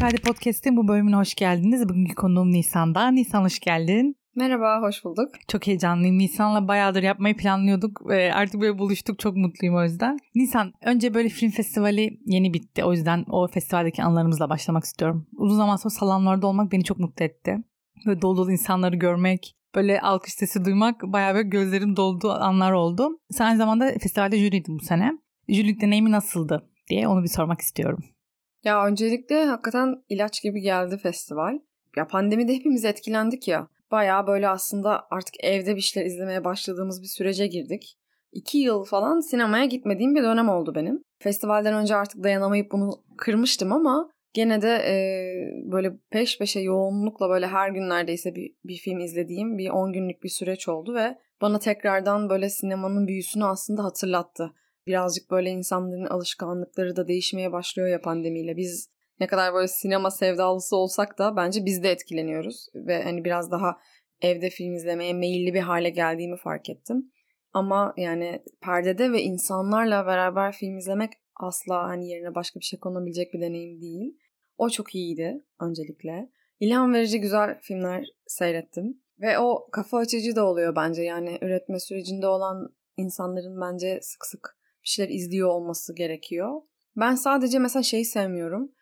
Kaydı Podcast'in bu bölümüne hoş geldiniz. Bugünkü konuğum Nisan'da. Nisan hoş geldin. Merhaba, hoş bulduk. Çok heyecanlıyım. Nisan'la bayağıdır yapmayı planlıyorduk. Artık böyle buluştuk. Çok mutluyum o yüzden. Nisan, önce böyle film festivali yeni bitti. O yüzden o festivaldeki anılarımızla başlamak istiyorum. Uzun zaman sonra salonlarda olmak beni çok mutlu etti. Böyle dolu dolu insanları görmek, böyle alkış sesi duymak bayağı böyle gözlerim doldu anlar oldu. Sen aynı zamanda festivalde jüriydin bu sene. Jürilik deneyimi nasıldı diye onu bir sormak istiyorum. Ya öncelikle hakikaten ilaç gibi geldi festival. Ya pandemide hepimiz etkilendik ya. Bayağı böyle aslında artık evde bir şeyler izlemeye başladığımız bir sürece girdik. 2 yıl falan sinemaya gitmediğim bir dönem oldu benim. Festivalden önce artık dayanamayıp bunu kırmıştım ama gene de böyle peş peşe yoğunlukla böyle her gün neredeyse bir film izlediğim bir 10 günlük bir süreç oldu ve bana tekrardan böyle sinemanın büyüsünü aslında hatırlattı. Birazcık böyle insanların alışkanlıkları da değişmeye başlıyor ya pandemiyle. Biz ne kadar böyle sinema sevdalısı olsak da bence biz de etkileniyoruz. Ve hani biraz daha evde film izlemeye meyilli bir hale geldiğimi fark ettim. Ama yani perdede ve insanlarla beraber film izlemek asla hani yerine başka bir şey konulabilecek bir deneyim değil. O çok iyiydi öncelikle. İlham verici güzel filmler seyrettim. Ve o kafa açıcı da oluyor bence. Yani üretme sürecinde olan insanların bence sık sık bir şeyler izliyor olması gerekiyor. Ben sadece mesela şeyi sevmiyorum.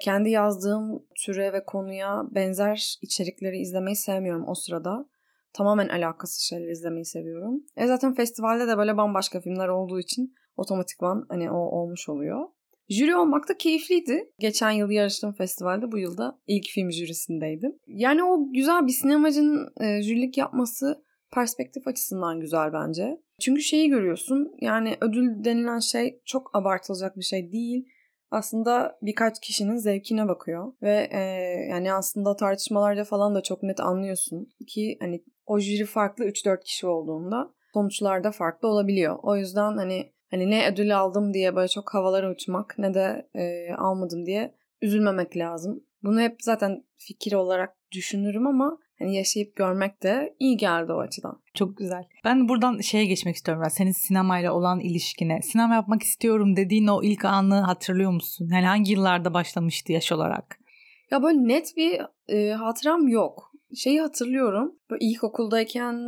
Kendi yazdığım türe ve konuya benzer içerikleri izlemeyi sevmiyorum o sırada. Tamamen alakasız şeyler izlemeyi seviyorum. Zaten festivalde de böyle bambaşka filmler olduğu için otomatikman hani o olmuş oluyor. Jüri olmak da keyifliydi. Geçen yıl yarıştığım festivalde bu yılda ilk film jürisindeydim. Yani o güzel bir sinemacının jürilik yapması perspektif açısından güzel bence. Çünkü şeyi görüyorsun, yani ödül denilen şey çok abartılacak bir şey değil. Aslında birkaç kişinin zevkine bakıyor ve yani aslında tartışmalarda falan da çok net anlıyorsun ki hani o jüri farklı 3-4 kişi olduğunda sonuçlar da farklı olabiliyor. O yüzden hani ne ödül aldım diye böyle çok havalara uçmak ne de almadım diye üzülmemek lazım. Bunu hep zaten fikir olarak düşünürüm ama hani yaşayıp görmek de iyi geldi o açıdan. Çok güzel. Ben buradan şeye geçmek istiyorum biraz. Senin sinemayla olan ilişkine. Sinema yapmak istiyorum dediğin o ilk anı hatırlıyor musun? Yani hangi yıllarda başlamıştı yaş olarak? Ya böyle net bir hatıram yok. Şeyi hatırlıyorum. Böyle ilkokuldayken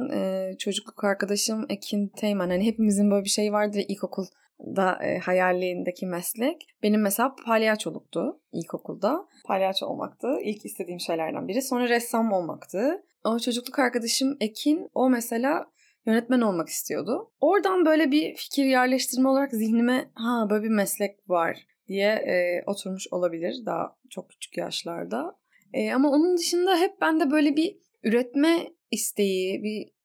çocukluk arkadaşım Ekin Teğmen. Hani hepimizin böyle bir şeyi vardır ilkokulda hayalindeki meslek. Benim mesela palyaçoluktu ilkokulda. Palyaço olmaktı. İlk istediğim şeylerden biri. Sonra ressam olmaktı. O çocukluk arkadaşım Ekin, o mesela yönetmen olmak istiyordu. Oradan böyle bir fikir yerleştirme olarak zihnime ha böyle bir meslek var diye oturmuş olabilir daha çok küçük yaşlarda. Ama onun dışında hep bende böyle bir üretme isteği, bir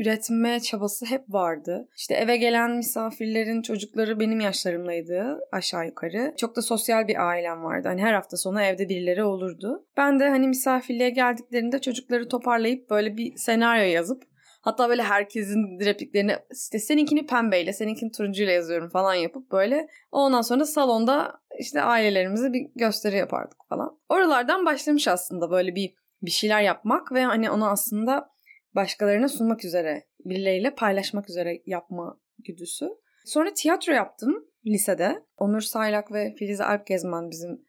üretme çabası hep vardı. İşte eve gelen misafirlerin çocukları benim yaşlarımdaydı aşağı yukarı. Çok da sosyal bir ailem vardı. Hani her hafta sonu evde birileri olurdu. Ben de hani misafirliğe geldiklerinde çocukları toparlayıp böyle bir senaryo yazıp hatta böyle herkesin repliklerini işte seninkini pembeyle, seninkini turuncuyla yazıyorum falan yapıp böyle ondan sonra salonda işte ailelerimize bir gösteri yapardık falan. Oralardan başlamış aslında böyle bir şeyler yapmak ve hani onu aslında başkalarına sunmak üzere, birileriyle paylaşmak üzere yapma güdüsü. Sonra tiyatro yaptım lisede. Onur Saylak ve Filiz Alp Gezmen bizim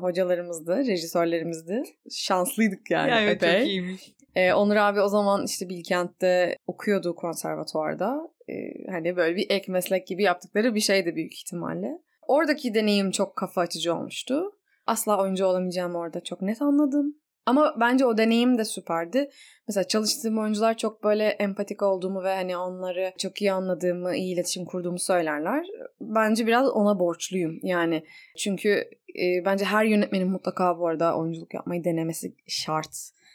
hocalarımızdı, rejisörlerimizdi. Şanslıydık yani. Yani epey. Çok iyiymiş. Onur abi o zaman işte Bilkent'te okuyordu konservatuvarda. Hani böyle bir ek meslek gibi yaptıkları bir şeydi büyük ihtimalle. Oradaki deneyim çok kafa açıcı olmuştu. Asla oyuncu olamayacağımı orada çok net anladım. Ama bence o deneyim de süperdi. Mesela çalıştığım oyuncular çok böyle empatik olduğumu ve hani onları çok iyi anladığımı, iyi iletişim kurduğumu söylerler. Bence biraz ona borçluyum yani. Çünkü bence her yönetmenin mutlaka bu arada oyunculuk yapmayı denemesi şart.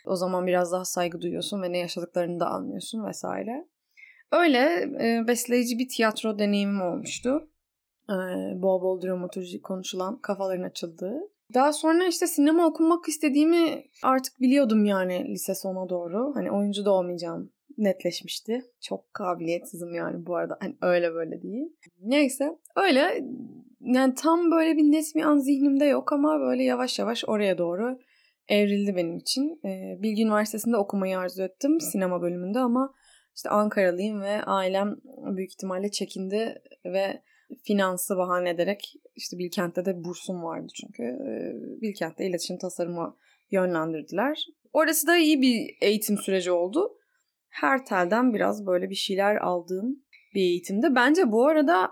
O zaman biraz daha saygı duyuyorsun ve ne yaşadıklarını da anlıyorsun vesaire. Öyle besleyici bir tiyatro deneyimim olmuştu. Bol bol dramaturji konuşulan, kafaların açıldığı. Daha sonra işte sinema okumak istediğimi artık biliyordum yani lise sona doğru. Hani oyuncu da olmayacağım netleşmişti. Çok kabiliyetsizim yani bu arada. Hani öyle böyle değil. Neyse öyle yani tam böyle bir net bir an zihnimde yok ama böyle yavaş yavaş oraya doğru evrildi benim için. Bilgi Üniversitesi'nde okumayı arzu ettim sinema bölümünde ama işte Ankaralıyım ve ailem büyük ihtimalle çekindi ve finansı bahane ederek işte Bilkent'te de bursum vardı çünkü. Bilkent'te iletişim tasarıma yönlendirdiler. Orası da iyi bir eğitim süreci oldu. Her telden biraz böyle bir şeyler aldığım bir eğitimde. Bence bu arada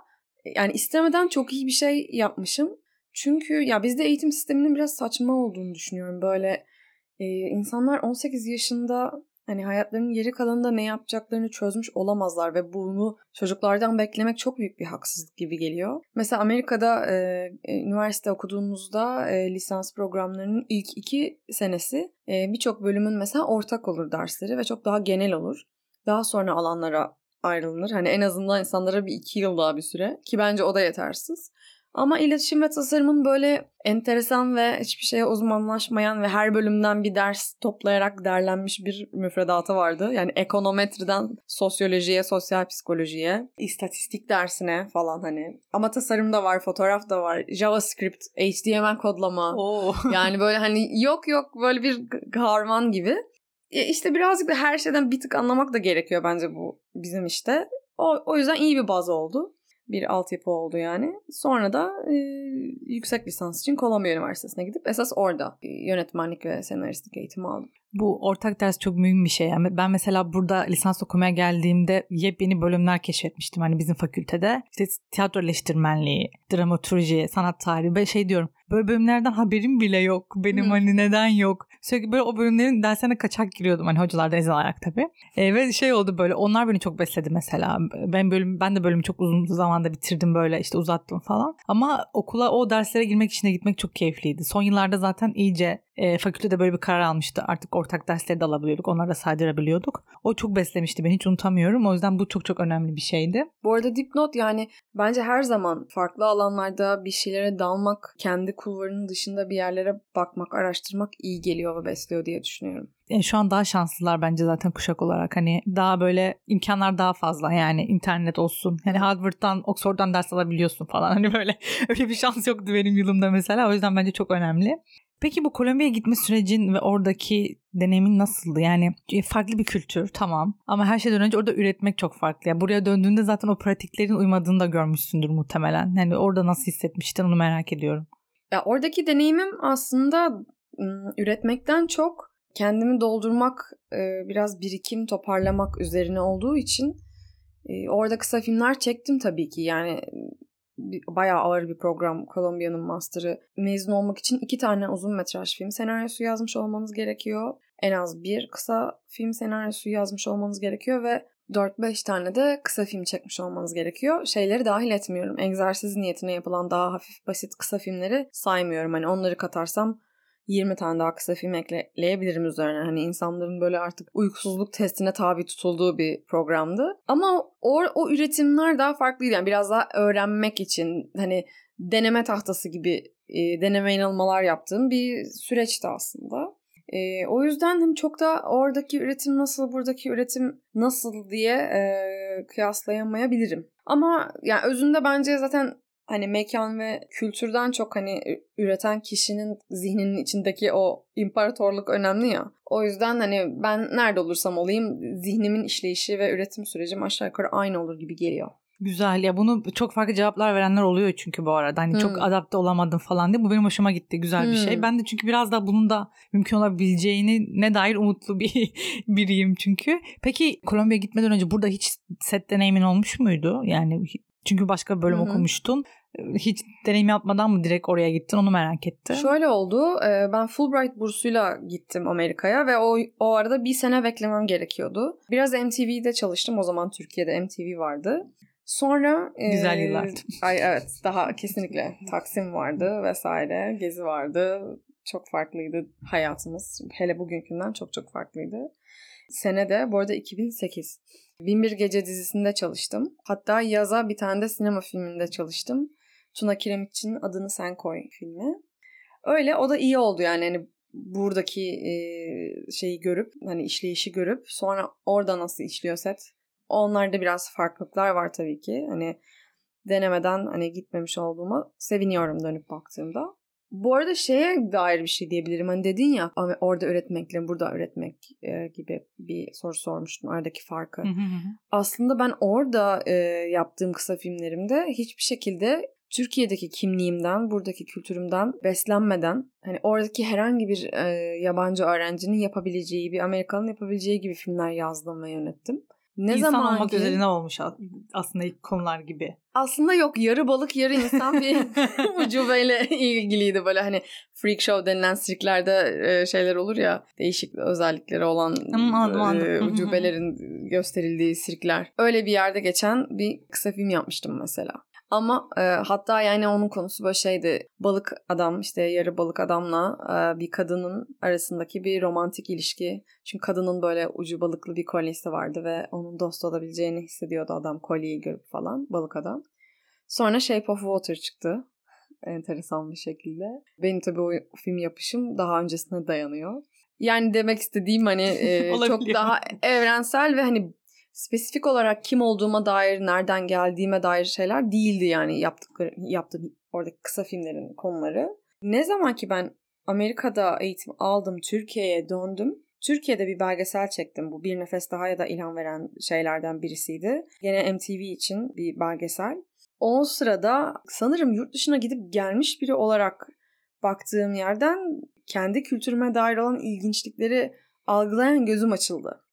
yani istemeden çok iyi bir şey yapmışım. Çünkü ya bizde eğitim sisteminin biraz saçma olduğunu düşünüyorum. Böyle insanlar 18 yaşında hani hayatlarının geri kalanında ne yapacaklarını çözmüş olamazlar ve bunu çocuklardan beklemek çok büyük bir haksızlık gibi geliyor. Mesela Amerika'da üniversite okuduğunuzda lisans programlarının ilk 2 senesi birçok bölümün mesela ortak olur dersleri ve çok daha genel olur. Daha sonra alanlara ayrılınır. Hani en azından insanlara bir 2 yıl daha bir süre ki bence o da yetersiz. Ama iletişim ve tasarımın böyle enteresan ve hiçbir şeye uzmanlaşmayan ve her bölümden bir ders toplayarak derlenmiş bir müfredatı vardı. Yani ekonometriden sosyolojiye, sosyal psikolojiye, istatistik dersine falan hani. Ama tasarım da var, fotoğraf da var, JavaScript, HTML kodlama. Oo. Yani böyle hani yok böyle bir harman gibi. İşte birazcık da her şeyden bir tık anlamak da gerekiyor bence bu bizim işte. O yüzden iyi bir baz oldu. Bir altyapı oldu yani. Sonra da yüksek lisans için Columbia Üniversitesi'ne gidip esas orada yönetmenlik ve senaristlik eğitimi aldım. Bu ortak ders çok mühim bir şey. Yani ben mesela burada lisans okumaya geldiğimde yepyeni bölümler keşfetmiştim. Hani bizim fakültede işte tiyatro eleştirmenliği, dramaturji, sanat tarihi ve şey diyorum. Böyle bölümlerden haberim bile yok. Benim hani neden yok? Sürekli böyle o bölümlerin derslerine kaçak giriyordum. Hani hocalardan izin alarak tabii. Ve şey oldu böyle. Onlar beni çok besledi mesela. Ben de bölümü çok uzun zamanda bitirdim böyle işte uzattım falan. Ama okula o derslere girmek için de gitmek çok keyifliydi. Son yıllarda zaten iyice fakültede böyle bir karar almıştı. Artık ortak dersleri de alabiliyorduk. Onları da saydırabiliyorduk. O çok beslemişti. Ben hiç unutamıyorum. O yüzden bu çok çok önemli bir şeydi. Bu arada dipnot yani bence her zaman farklı alanlarda bir şeylere dalmak, kendi kulvarının dışında bir yerlere bakmak, araştırmak iyi geliyor ve besliyor diye düşünüyorum. Yani şu an daha şanslılar bence zaten kuşak olarak. Hani daha böyle imkanlar daha fazla yani internet olsun. Hani Harvard'dan, Oxford'dan ders alabiliyorsun falan. Hani böyle öyle bir şans yoktu benim yılımda mesela. O yüzden bence çok önemli. Peki bu Kolombiya'ya gitme sürecin ve oradaki deneyimin nasıldı? Yani farklı bir kültür tamam ama her şeyden önce orada üretmek çok farklı. Yani buraya döndüğünde zaten o pratiklerin uymadığını da görmüşsündür muhtemelen. Yani orada nasıl hissetmiştin onu merak ediyorum. Ya oradaki deneyimim aslında üretmekten çok kendimi doldurmak, biraz birikim toparlamak üzerine olduğu için orada kısa filmler çektim tabii ki. Yani bayağı ağır bir program Kolombiya'nın master'ı. Mezun olmak için 2 tane uzun metraj film senaryosu yazmış olmanız gerekiyor. En az bir kısa film senaryosu yazmış olmanız gerekiyor ve 4-5 tane de kısa film çekmiş olmanız gerekiyor. Şeyleri dahil etmiyorum. Egzersiz niyetine yapılan daha hafif basit kısa filmleri saymıyorum. Hani onları katarsam 20 tane daha kısa film ekleyebilirim üzerine. Hani insanların böyle artık uykusuzluk testine tabi tutulduğu bir programdı. Ama o üretimler daha farklıydı. Yani biraz daha öğrenmek için hani deneme tahtası gibi deneme yanılmalar yaptığım bir süreçti aslında. O yüzden hani çok da oradaki üretim nasıl, buradaki üretim nasıl diye kıyaslayamayabilirim. Ama yani özünde bence zaten hani mekan ve kültürden çok hani üreten kişinin zihninin içindeki o imparatorluk önemli ya. O yüzden hani ben nerede olursam olayım zihnimin işleyişi ve üretim sürecim aşağı yukarı aynı olur gibi geliyor. Güzel ya, bunu çok farklı cevaplar verenler oluyor çünkü bu arada hani çok adapte olamadım falan diye, bu benim hoşuma gitti, güzel bir şey. Ben de çünkü biraz daha bunun da mümkün olabileceğini ne dair umutlu biriyim çünkü. Peki Kolombiya gitmeden önce burada hiç set deneyimin olmuş muydu yani? Çünkü başka bir bölüm okumuştun. Hiç deneyim yapmadan mı direkt oraya gittin? Onu merak ettim. Şöyle oldu. Ben Fulbright bursuyla gittim Amerika'ya ve o arada 1 sene beklemem gerekiyordu. Biraz MTV'de çalıştım. O zaman Türkiye'de MTV vardı. Sonra güzel yıllardı. Ay evet, daha kesinlikle Taksim vardı vesaire. Gezi vardı. Çok farklıydı hayatımız. Hele bugünkünden çok çok farklıydı. Sene de bu arada 2008. Binbir Gece dizisinde çalıştım. Hatta yaza bir tane de sinema filminde çalıştım. Tuna Kiremiç'in Adını Sen Koy filmi. Öyle, o da iyi oldu yani. Hani buradaki şeyi görüp, hani işleyişi görüp sonra orada nasıl işliyor set. Onlarda biraz farklılıklar var tabii ki. Hani denemeden hani gitmemiş olduğuma seviniyorum dönüp baktığımda. Bu arada şeye dair bir şey diyebilirim. Hani dedin ya orada üretmekle burada üretmek gibi bir soru sormuştun. Aradaki farkı. Aslında ben orada yaptığım kısa filmlerimde hiçbir şekilde Türkiye'deki kimliğimden, buradaki kültürümden beslenmeden hani oradaki herhangi bir yabancı öğrencinin yapabileceği, bir Amerikanın yapabileceği gibi filmler yazdım ve yönettim. Ne insan zaman olmak üzerine olmuş aslında ilk konular gibi. Aslında yok, yarı balık yarı insan bir ucubeyle ilgiliydi. Böyle hani freak show denilen sirklerde şeyler olur ya, değişik özellikleri olan ucubelerin gösterildiği sirkler. Öyle bir yerde geçen bir kısa film yapmıştım mesela. Ama hatta yani onun konusu böyle şeydi. Balık adam, işte yarı balık adamla bir kadının arasındaki bir romantik ilişki. Çünkü kadının böyle ucu balıklı bir kolyesi vardı ve onun dost olabileceğini hissediyordu adam, kolyeyi görüp falan, balık adam. Sonra Shape of Water çıktı. Enteresan bir şekilde. Benim tabii o film yapışım daha öncesine dayanıyor. Yani demek istediğim hani çok daha evrensel ve hani spesifik olarak kim olduğuma dair, nereden geldiğime dair şeyler değildi yani yaptığım oradaki kısa filmlerin konuları. Ne zaman ki ben Amerika'da eğitim aldım, Türkiye'ye döndüm. Türkiye'de bir belgesel çektim. Bu Bir Nefes Daha'ya da ilham veren şeylerden birisiydi. Gene MTV için bir belgesel. O sırada sanırım yurt dışına gidip gelmiş biri olarak baktığım yerden kendi kültürüme dair olan ilginçlikleri algılayan gözüm açıldı.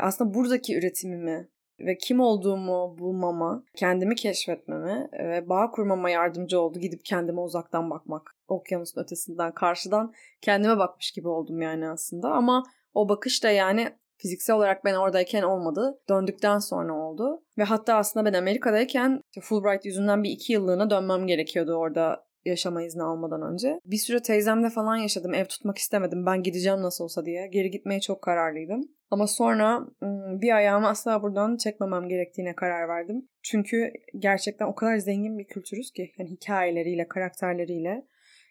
Aslında buradaki üretimimi ve kim olduğumu bulmama, kendimi keşfetmeme ve bağ kurmama yardımcı oldu. Gidip kendime uzaktan bakmak. Okyanusun ötesinden, karşıdan kendime bakmış gibi oldum yani aslında. Ama o bakış da yani fiziksel olarak ben oradayken olmadı. Döndükten sonra oldu. Ve hatta aslında ben Amerika'dayken Fulbright yüzünden bir 2 yıllığına dönmem gerekiyordu orada. Yaşama izni almadan önce. Bir süre teyzemle falan yaşadım. Ev tutmak istemedim. Ben gideceğim nasıl olsa diye. Geri gitmeye çok kararlıydım. Ama sonra bir ayağımı asla buradan çekmemem gerektiğine karar verdim. Çünkü gerçekten o kadar zengin bir kültürüz ki. Yani hikayeleriyle, karakterleriyle.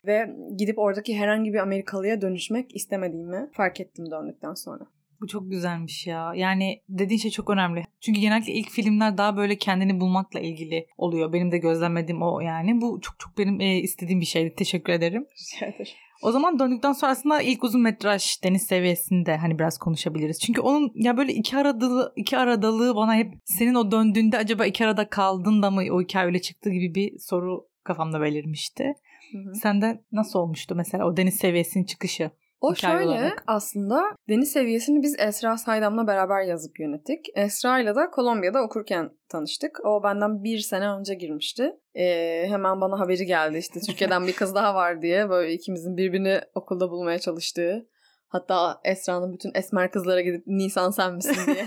Ve gidip oradaki herhangi bir Amerikalıya dönüşmek istemediğimi fark ettim döndükten sonra. Bu çok güzelmiş ya. Yani dediğin şey çok önemli. Çünkü genellikle ilk filmler daha böyle kendini bulmakla ilgili oluyor. Benim de gözlemlediğim o yani. Bu çok çok benim istediğim bir şeydi. Teşekkür ederim. Rica ederim. O zaman döndükten sonra aslında ilk uzun metraj Deniz Seviyesi'nde hani biraz konuşabiliriz. Çünkü onun ya böyle iki aradalığı bana hep senin o döndüğünde acaba iki arada kaldın da mı o hikaye öyle çıktı gibi bir soru kafamda belirmişti. Sende nasıl olmuştu mesela o Deniz Seviyesi'nin çıkışı? O şöyle olarak. Aslında Deniz Seviyesi'ni biz Esra Saydam'la beraber yazıp yönettik. Esra'yla da Kolombiya'da okurken tanıştık. O benden 1 sene önce girmişti. Hemen bana haberi geldi işte Türkiye'den bir kız daha var diye. Böyle ikimizin birbirini okulda bulmaya çalıştığı. Hatta Esra'nın bütün esmer kızlara gidip Nisan sen misin diye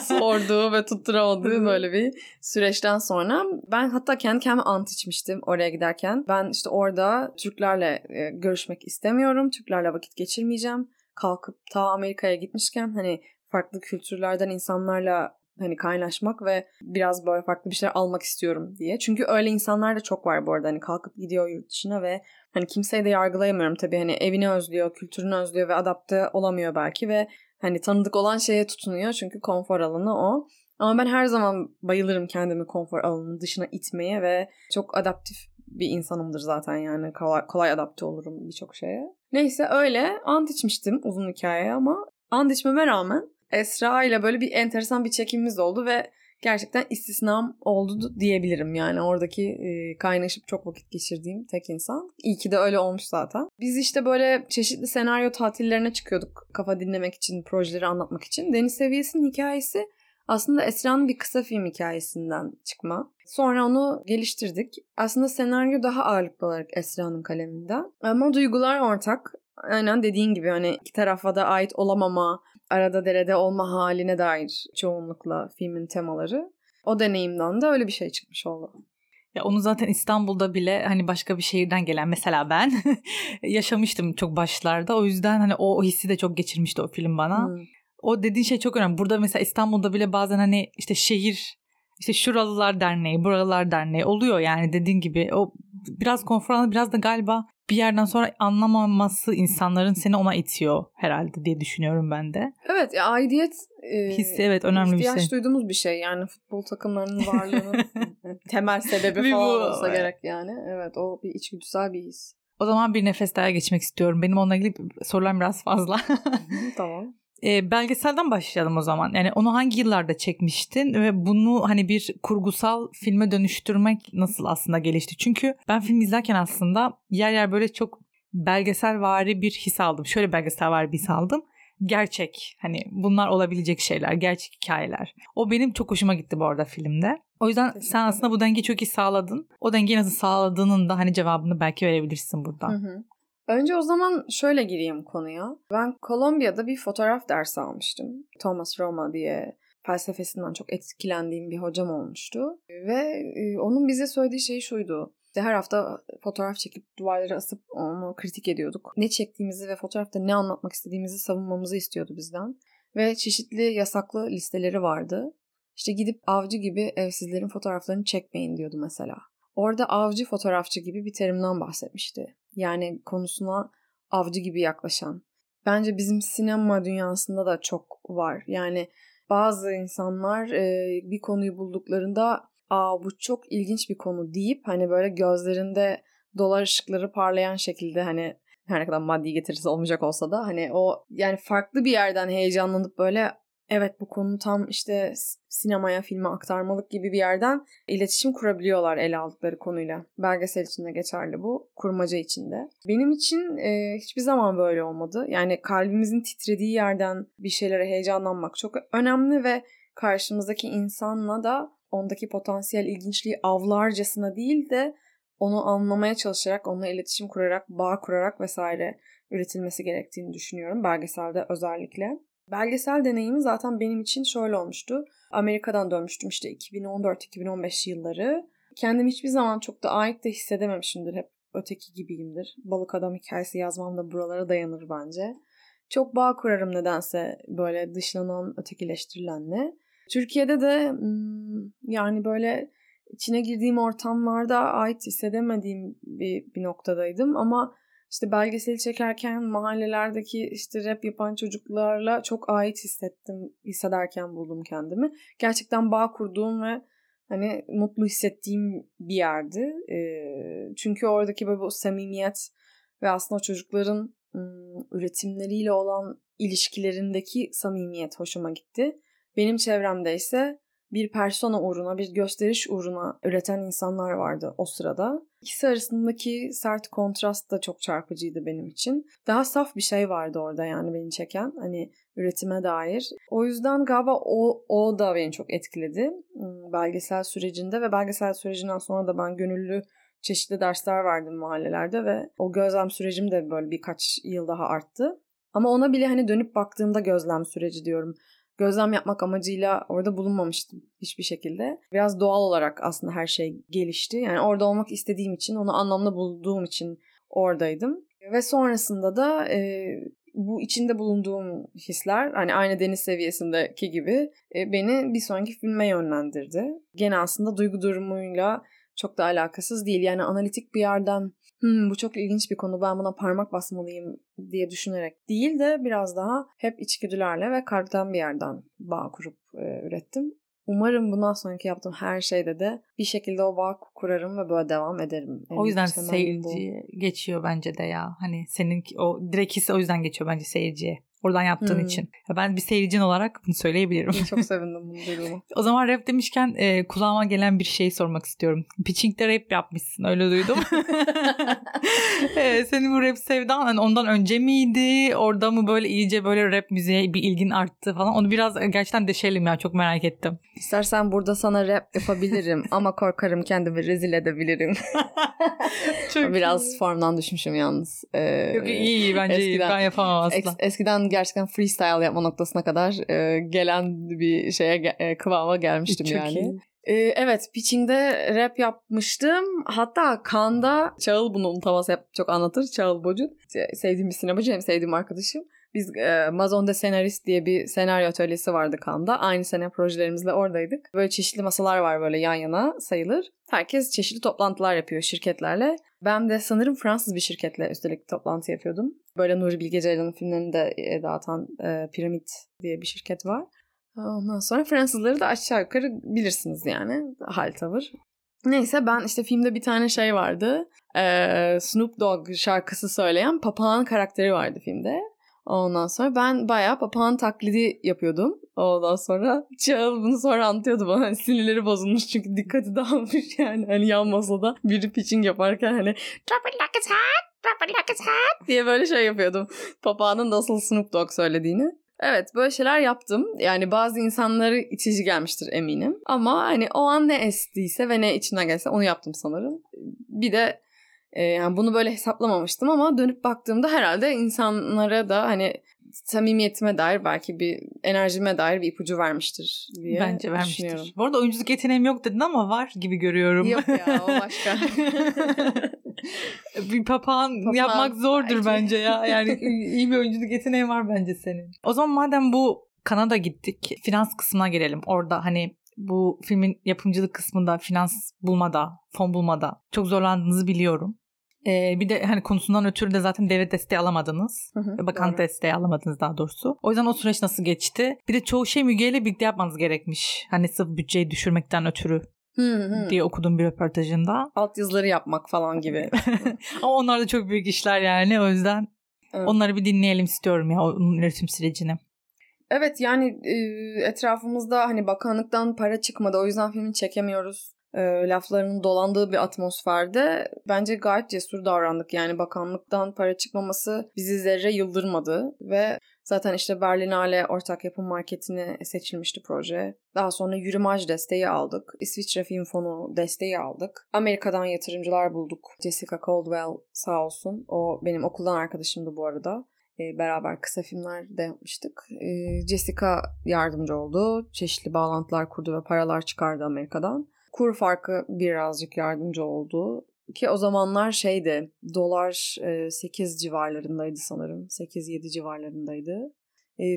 sorduğu ve tutturamadığı böyle bir süreçten sonra ben hatta kendi kendime ant içmiştim oraya giderken. Ben işte orada Türklerle görüşmek istemiyorum, Türklerle vakit geçirmeyeceğim. Kalkıp ta Amerika'ya gitmişken hani farklı kültürlerden insanlarla hani kaynaşmak ve biraz böyle farklı bir şeyler almak istiyorum diye. Çünkü öyle insanlar da çok var bu arada. Hani kalkıp gidiyor yurt dışına ve hani kimseyi de yargılayamıyorum tabii. Hani evini özlüyor, kültürünü özlüyor ve adapte olamıyor belki ve hani tanıdık olan şeye tutunuyor çünkü konfor alanı o. Ama ben her zaman bayılırım kendimi konfor alanının dışına itmeye ve çok adaptif bir insanımdır zaten yani. Kolay adapte olurum birçok şeye. Neyse öyle ant içmiştim uzun hikaye ama ant içmeme rağmen Esra ile böyle bir enteresan bir çekimimiz oldu ve gerçekten istisnam oldu diyebilirim. Yani oradaki kaynaşıp çok vakit geçirdiğim tek insan. İyi ki de öyle olmuş zaten. Biz işte böyle çeşitli senaryo tatillerine çıkıyorduk kafa dinlemek için, projeleri anlatmak için. Deniz Seviyesi'nin hikayesi aslında Esra'nın bir kısa film hikayesinden çıkma. Sonra onu geliştirdik. Aslında senaryo daha ağırlıklı olarak Esra'nın kaleminden. Ama duygular ortak. Aynen dediğin gibi hani iki tarafa da ait olamama, arada derede olma haline dair çoğunlukla filmin temaları. O deneyimden de öyle bir şey çıkmış oldu. Ya onu zaten İstanbul'da bile hani başka bir şehirden gelen mesela ben yaşamıştım çok başlarda. O yüzden hani o hissi de çok geçirmişti o film bana. O dediğin şey çok önemli. Burada mesela İstanbul'da bile bazen hani işte şehir, işte şuralılar derneği, buralılar derneği oluyor yani dediğin gibi. O biraz konfor alanı, biraz da galiba bir yerden sonra anlamaması insanların seni ona itiyor herhalde diye düşünüyorum ben de. Evet, aidiyet hissi evet önemli bir şey. İhtiyaç duyduğumuz bir şey yani futbol takımlarının varlığının temel sebebi falan olsa gerek yani. Evet, o bir içgüdüsel bir his. O zaman bir nefes daha geçmek istiyorum. Benim onunla ilgili sorularım biraz fazla. Tamam. Belgeselden başlayalım o zaman. Yani onu hangi yıllarda çekmiştin ve bunu hani bir kurgusal filme dönüştürmek nasıl aslında gelişti? Çünkü ben film izlerken aslında yer yer böyle çok belgeselvari bir his aldım. Şöyle belgeselvari bir his aldım. Gerçek, hani bunlar olabilecek şeyler, gerçek hikayeler. O benim çok hoşuma gitti bu arada filmde. O yüzden sen aslında bu dengeyi çok iyi sağladın. O dengeyi nasıl sağladığının da hani cevabını belki verebilirsin burada. Hı hı. Önce o zaman şöyle gireyim konuya. Ben Kolombiya'da bir fotoğraf dersi almıştım. Thomas Roma diye felsefesinden çok etkilendiğim bir hocam olmuştu. Ve onun bize söylediği şey şuydu. İşte her hafta fotoğraf çekip duvarlara asıp onu kritik ediyorduk. Ne çektiğimizi ve fotoğrafta ne anlatmak istediğimizi savunmamızı istiyordu bizden. Ve çeşitli yasaklı listeleri vardı. İşte gidip avcı gibi evsizlerin fotoğraflarını çekmeyin diyordu mesela. Orada avcı fotoğrafçı gibi bir terimden bahsetmişti. Yani konusuna avcı gibi yaklaşan. Bence bizim sinema dünyasında da çok var. Yani bazı insanlar bir konuyu bulduklarında "Aa, bu çok ilginç bir konu" deyip hani böyle gözlerinde dolar ışıkları parlayan şekilde, hani her ne kadar maddi getirisi olmayacak olsa da hani o, yani farklı bir yerden heyecanlanıp böyle evet bu konu tam işte sinemaya, filme aktarmalık gibi bir yerden iletişim kurabiliyorlar ele aldıkları konuyla. Belgesel için de geçerli bu, kurmaca için de. Benim için hiçbir zaman böyle olmadı. Yani kalbimizin titrediği yerden bir şeylere heyecanlanmak çok önemli ve karşımızdaki insanla da ondaki potansiyel ilginçliği avlarcasına değil de onu anlamaya çalışarak, onunla iletişim kurarak, bağ kurarak vesaire üretilmesi gerektiğini düşünüyorum. Belgeselde özellikle. Belgesel deneyimi zaten benim için şöyle olmuştu. Amerika'dan dönmüştüm işte 2014-2015 yılları. Kendimi hiçbir zaman çok da ait de hissedememişimdir. Hep öteki gibiyimdir. Balık adam hikayesi yazmam da buralara dayanır bence. Çok bağ kurarım nedense böyle dışlanan, ötekileştirilenle. Türkiye'de de yani böyle içine girdiğim ortamlarda ait hissedemediğim bir noktadaydım ama işte belgeseli çekerken mahallelerdeki işte rap yapan çocuklarla çok ait hissederken buldum kendimi. Gerçekten bağ kurduğum ve hani mutlu hissettiğim bir yerdi. Çünkü oradaki böyle o samimiyet ve aslında o çocukların üretimleriyle olan ilişkilerindeki samimiyet hoşuma gitti. Benim çevremde ise bir persona uğruna, bir gösteriş uğruna üreten insanlar vardı o sırada. İkisi arasındaki sert kontrast da çok çarpıcıydı benim için. Daha saf bir şey vardı orada yani beni çeken, hani üretime dair. O yüzden galiba o da beni çok etkiledi belgesel sürecinde ve belgesel sürecinden sonra da ben gönüllü çeşitli dersler verdim mahallelerde ve o gözlem sürecim de böyle birkaç yıl daha arttı. Ama ona bile hani dönüp baktığımda gözlem süreci diyorum. Gözlem yapmak amacıyla orada bulunmamıştım hiçbir şekilde. Biraz doğal olarak aslında her şey gelişti. Yani orada olmak istediğim için, onu anlamlı bulduğum için oradaydım. Ve sonrasında da bu içinde bulunduğum hisler, hani aynı Deniz Seviyesi'ndeki gibi beni bir sonraki filme yönlendirdi. Gene aslında duygu durumuyla çok da alakasız değil. Yani analitik bir yerden bu çok ilginç bir konu, ben buna parmak basmalıyım diye düşünerek değil de biraz daha hep içgüdülerle ve kalpten bir yerden bağ kurup ürettim. Umarım bundan sonraki yaptığım her şeyde de bir şekilde o bağ kurarım ve böyle devam ederim. O yüzden seyirciye geçiyor bence de ya. Hani senin o direkt hissi o yüzden geçiyor bence seyirciye. Oradan yaptığın için. Ben bir seyircin olarak bunu söyleyebilirim. Çok sevindim bunu duyduğuma. O zaman rap demişken kulağıma gelen bir şey sormak istiyorum. Pitching'de rap yapmışsın, öyle duydum. Senin bu rap sevdan hani ondan önce miydi? Orada mı böyle iyice böyle rap müziğe bir ilgin arttı falan? Onu biraz gerçekten deşelim ya, çok merak ettim. İstersen burada sana rap yapabilirim ama korkarım kendimi rezil edebilirim. Biraz formdan düşmüşüm yalnız. Yok iyi bence eskiden, iyi ben yapamam asla. Eskiden gerçekten freestyle yapma noktasına kadar gelen bir şeye kıvama gelmiştim çok yani. Evet, pitching'de rap yapmıştım. Hatta Cannes'da Çağıl bunu unutamaz, hep çok anlatır. Çağıl Bocun. Sevdiğim bir sinemacı, hem sevdiğim arkadaşım. Biz Amazon'da Senarist diye bir senaryo atölyesi vardı Cannes'da. Aynı sene projelerimizle oradaydık. Böyle çeşitli masalar var, böyle yan yana sayılır. Herkes çeşitli toplantılar yapıyor şirketlerle. Ben de sanırım Fransız bir şirketle üstelik toplantı yapıyordum. Böyle Nuri Bilge Ceylan'ın filmlerini de dağıtan Piramit diye bir şirket var. Ondan sonra Fransızları da aşağı yukarı bilirsiniz yani. Hal tavır. Neyse, ben işte filmde bir tane şey vardı. Snoop Dogg şarkısı söyleyen papağan karakteri vardı filmde. Ondan sonra ben bayağı papağan taklidi yapıyordum. Ondan sonra Çağıl bunu sonra anlatıyordu bana. Hani sinirleri bozulmuş çünkü dikkati dağılmış yani. Hani yan masada biri pitching yaparken hani diye böyle şey yapıyordum. Papağanın nasıl Snoop Dogg söylediğini. Evet, böyle şeyler yaptım. Yani bazı insanları içici gelmiştir eminim. Ama hani o an ne estiyse ve ne içinden gelse onu yaptım sanırım. Bir de yani bunu böyle hesaplamamıştım ama dönüp baktığımda herhalde insanlara da hani samimiyetime dair belki bir enerjime dair bir ipucu vermiştir diye bence vermiştir. Bu arada oyunculuk yeteneğim yok dedin ama var gibi görüyorum. Yok ya, o başka. Bir papağan yapmak zordur bence ya. Yani iyi bir oyunculuk yeteneği var bence senin. O zaman madem bu Kanada gittik, finans kısmına gelelim. Orada hani bu filmin yapımcılık kısmında finans bulmada, fon bulmada çok zorlandığınızı biliyorum. Bir de hani konusundan ötürü de zaten devlet desteği alamadınız. Bakanlık desteği alamadınız daha doğrusu. O yüzden o süreç nasıl geçti? Bir de çoğu şey Müge ile birlikte yapmanız gerekmiş. Hani sırf bütçeyi düşürmekten ötürü diye okudum bir röportajında. Altyazıları yapmak falan gibi. Ama onlar da çok büyük işler yani. O yüzden onları bir dinleyelim istiyorum ya, onun üretim sürecini. Evet, yani etrafımızda hani bakanlıktan para çıkmadı, o yüzden filmi çekemiyoruz laflarının dolandığı bir atmosferde bence gayet cesur davrandık. Yani bakanlıktan para çıkmaması bizi zerre yıldırmadı ve zaten işte Berlinale ortak yapım marketine seçilmişti proje. Daha sonra Yürümaj desteği aldık. İsviçre Film Fonu desteği aldık. Amerika'dan yatırımcılar bulduk. Jessica Caldwell sağ olsun. O benim okuldan arkadaşımdı bu arada. Beraber kısa filmler de yapmıştık. Jessica yardımcı oldu. Çeşitli bağlantılar kurdu ve paralar çıkardı Amerika'dan. Kur farkı birazcık yardımcı oldu. Ki o zamanlar şeydi, dolar 8 civarlarındaydı sanırım. 8-7 civarlarındaydı.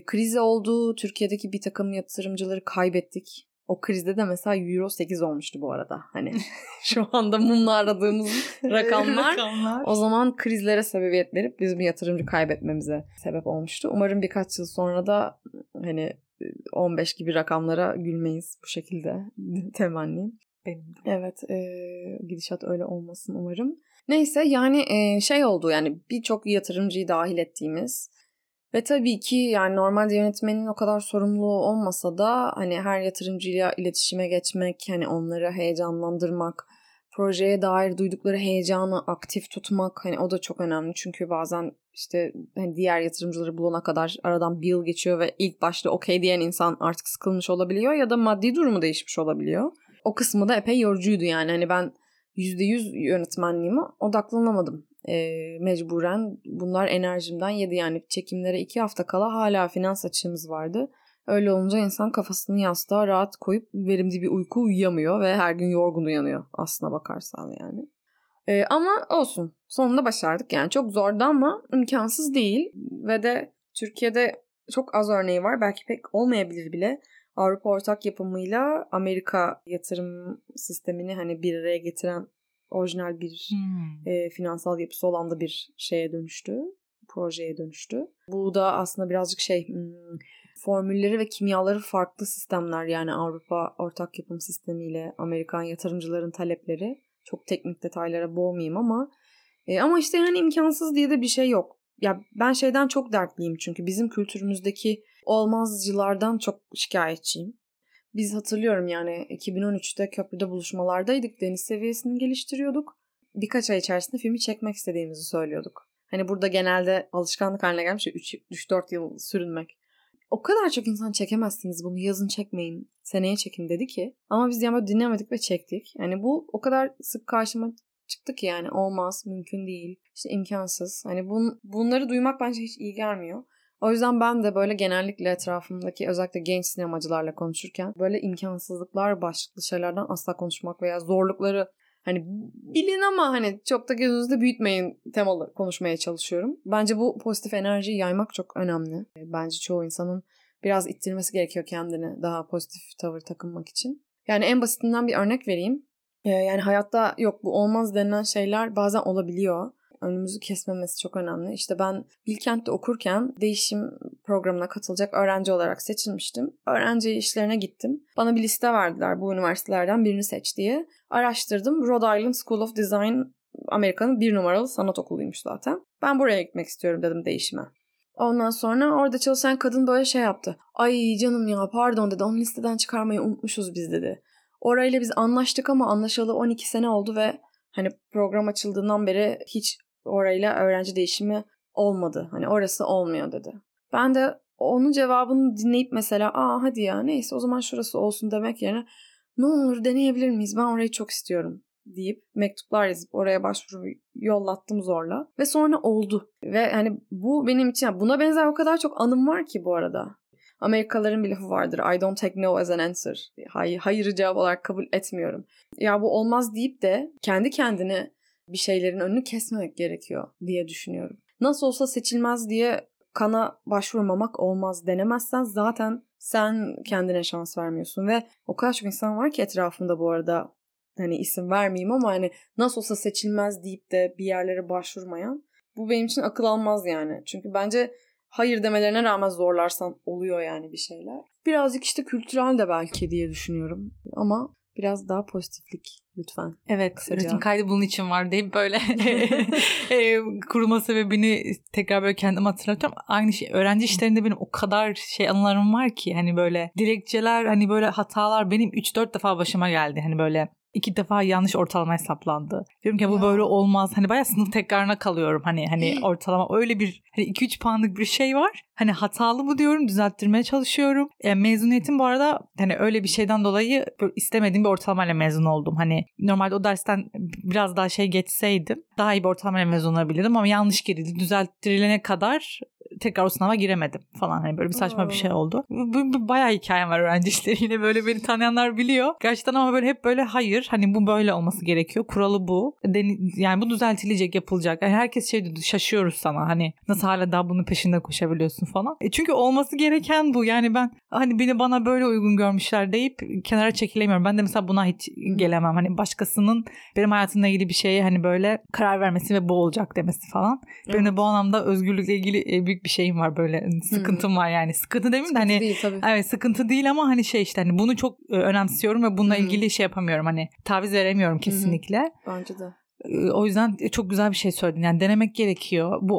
Kriz oldu. Türkiye'deki bir takım yatırımcıları kaybettik. O krizde de mesela Euro 8 olmuştu bu arada. Hani şu anda mumla aradığımız rakamlar. O zaman krizlere sebebiyet verip bizim yatırımcı kaybetmemize sebep olmuştu. Umarım birkaç yıl sonra da hani 15 gibi rakamlara gülmeyiz bu şekilde, temenniyim. Benim de. Evet, gidişat öyle olmasın umarım. Neyse, yani şey oldu, yani birçok yatırımcıyı dahil ettiğimiz ve tabii ki yani normalde yönetmenin o kadar sorumluluğu olmasa da hani her yatırımcıyla iletişime geçmek, hani onları heyecanlandırmak, projeye dair duydukları heyecanı aktif tutmak, hani o da çok önemli. Çünkü bazen işte hani diğer yatırımcıları bulana kadar aradan bir yıl geçiyor ve ilk başta okey diyen insan artık sıkılmış olabiliyor ya da maddi durumu değişmiş olabiliyor. O kısmı da epey yorucuydu yani. Hani ben %100 yönetmenliğime odaklanamadım. Mecburen bunlar enerjimden yedi yani. Çekimlere 2 hafta kala hala finans açığımız vardı. Öyle olunca insan kafasını yastığa rahat koyup verimli bir uyku uyuyamıyor ve her gün yorgun uyanıyor aslına bakarsan yani. Ama olsun, sonunda başardık yani. Çok zordu ama imkansız değil ve de Türkiye'de çok az örneği var, belki pek olmayabilir bile. Avrupa ortak yapımıyla Amerika yatırım sistemini hani bir araya getiren orijinal bir finansal yapısı olan da bir şeye dönüştü, projeye dönüştü. Bu da aslında birazcık şey, formülleri ve kimyaları farklı sistemler yani. Avrupa ortak yapım sistemiyle Amerikan yatırımcıların talepleri, çok teknik detaylara boğmayayım ama işte yani imkansız diye de bir şey yok. Ya ben şeyden çok dertliyim çünkü bizim kültürümüzdeki olmazcılardan çok şikayetçiyim. Biz hatırlıyorum yani 2013'te köprüde buluşmalardaydık. Deniz seviyesini geliştiriyorduk. Birkaç ay içerisinde filmi çekmek istediğimizi söylüyorduk. Hani burada genelde alışkanlık haline gelmiş 3-4 yıl sürünmek. O kadar çok insan çekemezsiniz bunu, yazın çekmeyin, seneye çekin dedi ki. Ama biz yani böyle dinlemedik ve çektik. Yani bu o kadar sık karşıma çıktı ki yani olmaz, mümkün değil, işte imkansız. Hani bunları duymak bence hiç iyi gelmiyor. O yüzden ben de böyle genellikle etrafımdaki özellikle genç sinemacılarla konuşurken böyle imkansızlıklar başlıklı şeylerden asla konuşmak veya zorlukları hani bilin ama hani çok da gözünüzde büyütmeyin temalı konuşmaya çalışıyorum. Bence bu pozitif enerjiyi yaymak çok önemli. Bence çoğu insanın biraz ittirmesi gerekiyor kendini daha pozitif tavır takınmak için. Yani en basitinden bir örnek vereyim. Yani hayatta yok bu olmaz denilen şeyler bazen olabiliyor. Önümüzü kesmemesi çok önemli. İşte ben Bilkent'te okurken değişim programına katılacak öğrenci olarak seçilmiştim. Öğrenci işlerine gittim. Bana bir liste verdiler, bu üniversitelerden birini seç diye. Araştırdım. Rhode Island School of Design Amerika'nın 1 numaralı sanat okuluymuş zaten. Ben buraya gitmek istiyorum dedim değişime. Ondan sonra orada çalışan kadın böyle şey yaptı. Ay canım ya pardon dedi, onu listeden çıkarmayı unutmuşuz biz dedi. Orayla biz anlaştık ama anlaşalı 12 sene oldu ve hani program açıldığından beri hiç orayla öğrenci değişimi olmadı. Hani orası olmuyor dedi. Ben de onun cevabını dinleyip mesela hadi ya neyse o zaman şurası olsun demek yerine ne olur deneyebilir miyiz, ben orayı çok istiyorum deyip mektuplar yazıp oraya başvuru yollattım zorla ve sonra oldu. Ve hani bu benim için buna benzer o kadar çok anım var ki bu arada. Amerikalıların bir lafı vardır. I don't take no as an answer. Hayırı cevap olarak kabul etmiyorum. Ya bu olmaz deyip de kendi kendine bir şeylerin önünü kesmemek gerekiyor diye düşünüyorum. Nasıl olsa seçilmez diye kana başvurmamak olmaz. Denemezsen zaten sen kendine şans vermiyorsun ve o kadar çok insan var ki etrafında bu arada, hani isim vermeyeyim ama hani nasıl olsa seçilmez deyip de bir yerlere başvurmayan, bu benim için akıl almaz yani. Çünkü bence hayır demelerine rağmen zorlarsan oluyor yani bir şeyler. Birazcık işte kültürel de belki diye düşünüyorum ama biraz daha pozitiflik lütfen. Evet, rutin kaydı bunun için var deyip böyle kurulma sebebini tekrar böyle kendime hatırlatıyorum. Aynı şey öğrenci işlerinde benim o kadar şey anılarım var ki hani böyle dilekçeler, hani böyle hatalar benim 3-4 defa başıma geldi. Hani böyle 2 defa yanlış ortalama hesaplandı. Diyorum ki bu böyle olmaz. Hani bayağı sınıf tekrarına kalıyorum. Hani ortalama öyle bir hani 2-3 puanlık bir şey var. Hani hatalı mı diyorum, düzelttirmeye çalışıyorum. Mezuniyetim bu arada hani öyle bir şeyden dolayı istemediğim bir ortalamayla mezun oldum. Hani normalde o dersten biraz daha şey geçseydim daha iyi bir ortalamayla mezun olabilirdim ama yanlış girildi. Düzelttirilene kadar tekrar o sınava giremedim falan. Hani böyle bir saçma bir şey oldu. Bu bayağı hikayem var öğrenci işleriyle. Böyle beni tanıyanlar biliyor. Gerçekten ama böyle hep böyle hayır hani bu böyle olması gerekiyor. Kuralı bu. Yani bu düzeltilecek, yapılacak. Yani herkes şey diyor, şaşıyoruz sana. Hani nasıl hala daha bunun peşinde koşabiliyorsun falan. Çünkü olması gereken bu. Yani ben hani bana böyle uygun görmüşler deyip kenara çekilemiyorum. Ben de mesela buna hiç gelemem. Hani başkasının benim hayatımla ilgili bir şeye hani böyle karar vermesi ve bu olacak demesi falan. Evet. Benim de bu anlamda özgürlükle ilgili büyük bir şeyim var, böyle sıkıntım var yani. Sıkıntı demeyeyim de hani değil, evet sıkıntı değil ama hani şey işte hani bunu çok önemsiyorum ve bununla ilgili şey yapamıyorum, hani taviz veremiyorum kesinlikle. Bence de. O yüzden çok güzel bir şey söyledin. Yani denemek gerekiyor. Bu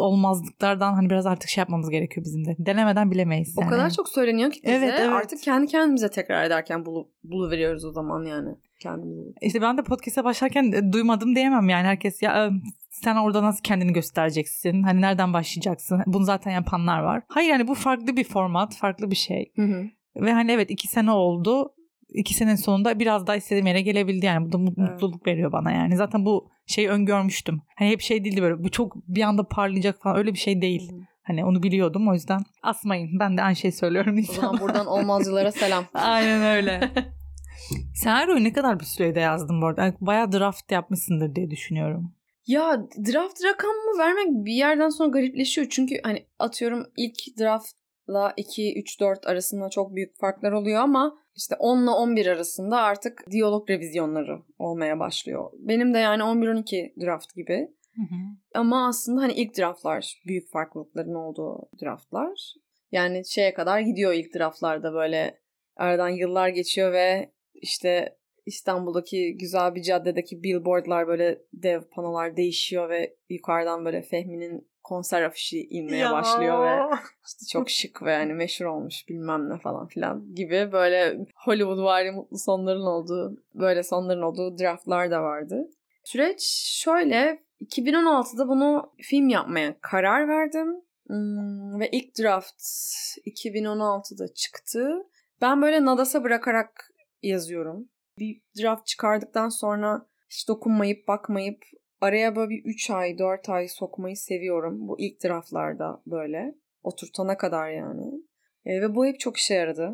olmazlıklardan hani biraz artık şey yapmamız gerekiyor bizim de. Denemeden bilemeyiz. Yani. O kadar çok söyleniyor ki bize. Evet. Artık kendi kendimize tekrar ederken buluveriyoruz o zaman yani. Kendimize. İşte ben de podcast'a başlarken duymadım diyemem yani. Herkes ya sen orada nasıl kendini göstereceksin? Hani nereden başlayacaksın? Bunu zaten yapanlar var. Hayır yani bu farklı bir format, farklı bir şey. Ve hani evet 2 sene oldu. 2 senenin sonunda biraz daha istediğim yere gelebildi yani. Bu da mutluluk veriyor bana yani. Zaten bu şeyi öngörmüştüm. Hani hep şey değildi böyle bu çok bir anda parlayacak falan, öyle bir şey değil. Hani onu biliyordum, o yüzden asmayın. Ben de aynı şeyi söylüyorum insanlara. O zaman buradan olmazcılara selam. Aynen öyle. Senaryoyu ne kadar bir sürede yazdın bu arada? Yani bayağı draft yapmışsındır diye düşünüyorum. Ya draft rakamımı vermek bir yerden sonra garipleşiyor. Çünkü hani atıyorum ilk draftla 2-3-4 arasında çok büyük farklar oluyor ama İşte 10'la 11 arasında artık diyalog revizyonları olmaya başlıyor. Benim de yani 11-12 draft gibi. Ama aslında hani ilk draftlar büyük farklılıkların olduğu draftlar. Yani şeye kadar gidiyor ilk draftlarda, böyle aradan yıllar geçiyor ve işte İstanbul'daki güzel bir caddedeki billboardlar böyle dev panolar değişiyor ve yukarıdan böyle Fehmi'nin konser afişi inmeye başlıyor ve işte çok şık ve yani meşhur olmuş bilmem ne falan filan gibi böyle Hollywoodvari mutlu sonların olduğu, böyle sonların olduğu draftlar da vardı. Süreç şöyle, 2016'da bunu film yapmaya karar verdim ve ilk draft 2016'da çıktı. Ben böyle nadasa bırakarak yazıyorum. Bir draft çıkardıktan sonra hiç dokunmayıp bakmayıp araya böyle bir 3 ay 4 ay sokmayı seviyorum. Bu ilk draftlarda böyle oturtana kadar yani. Ve bu hep çok işe yaradı.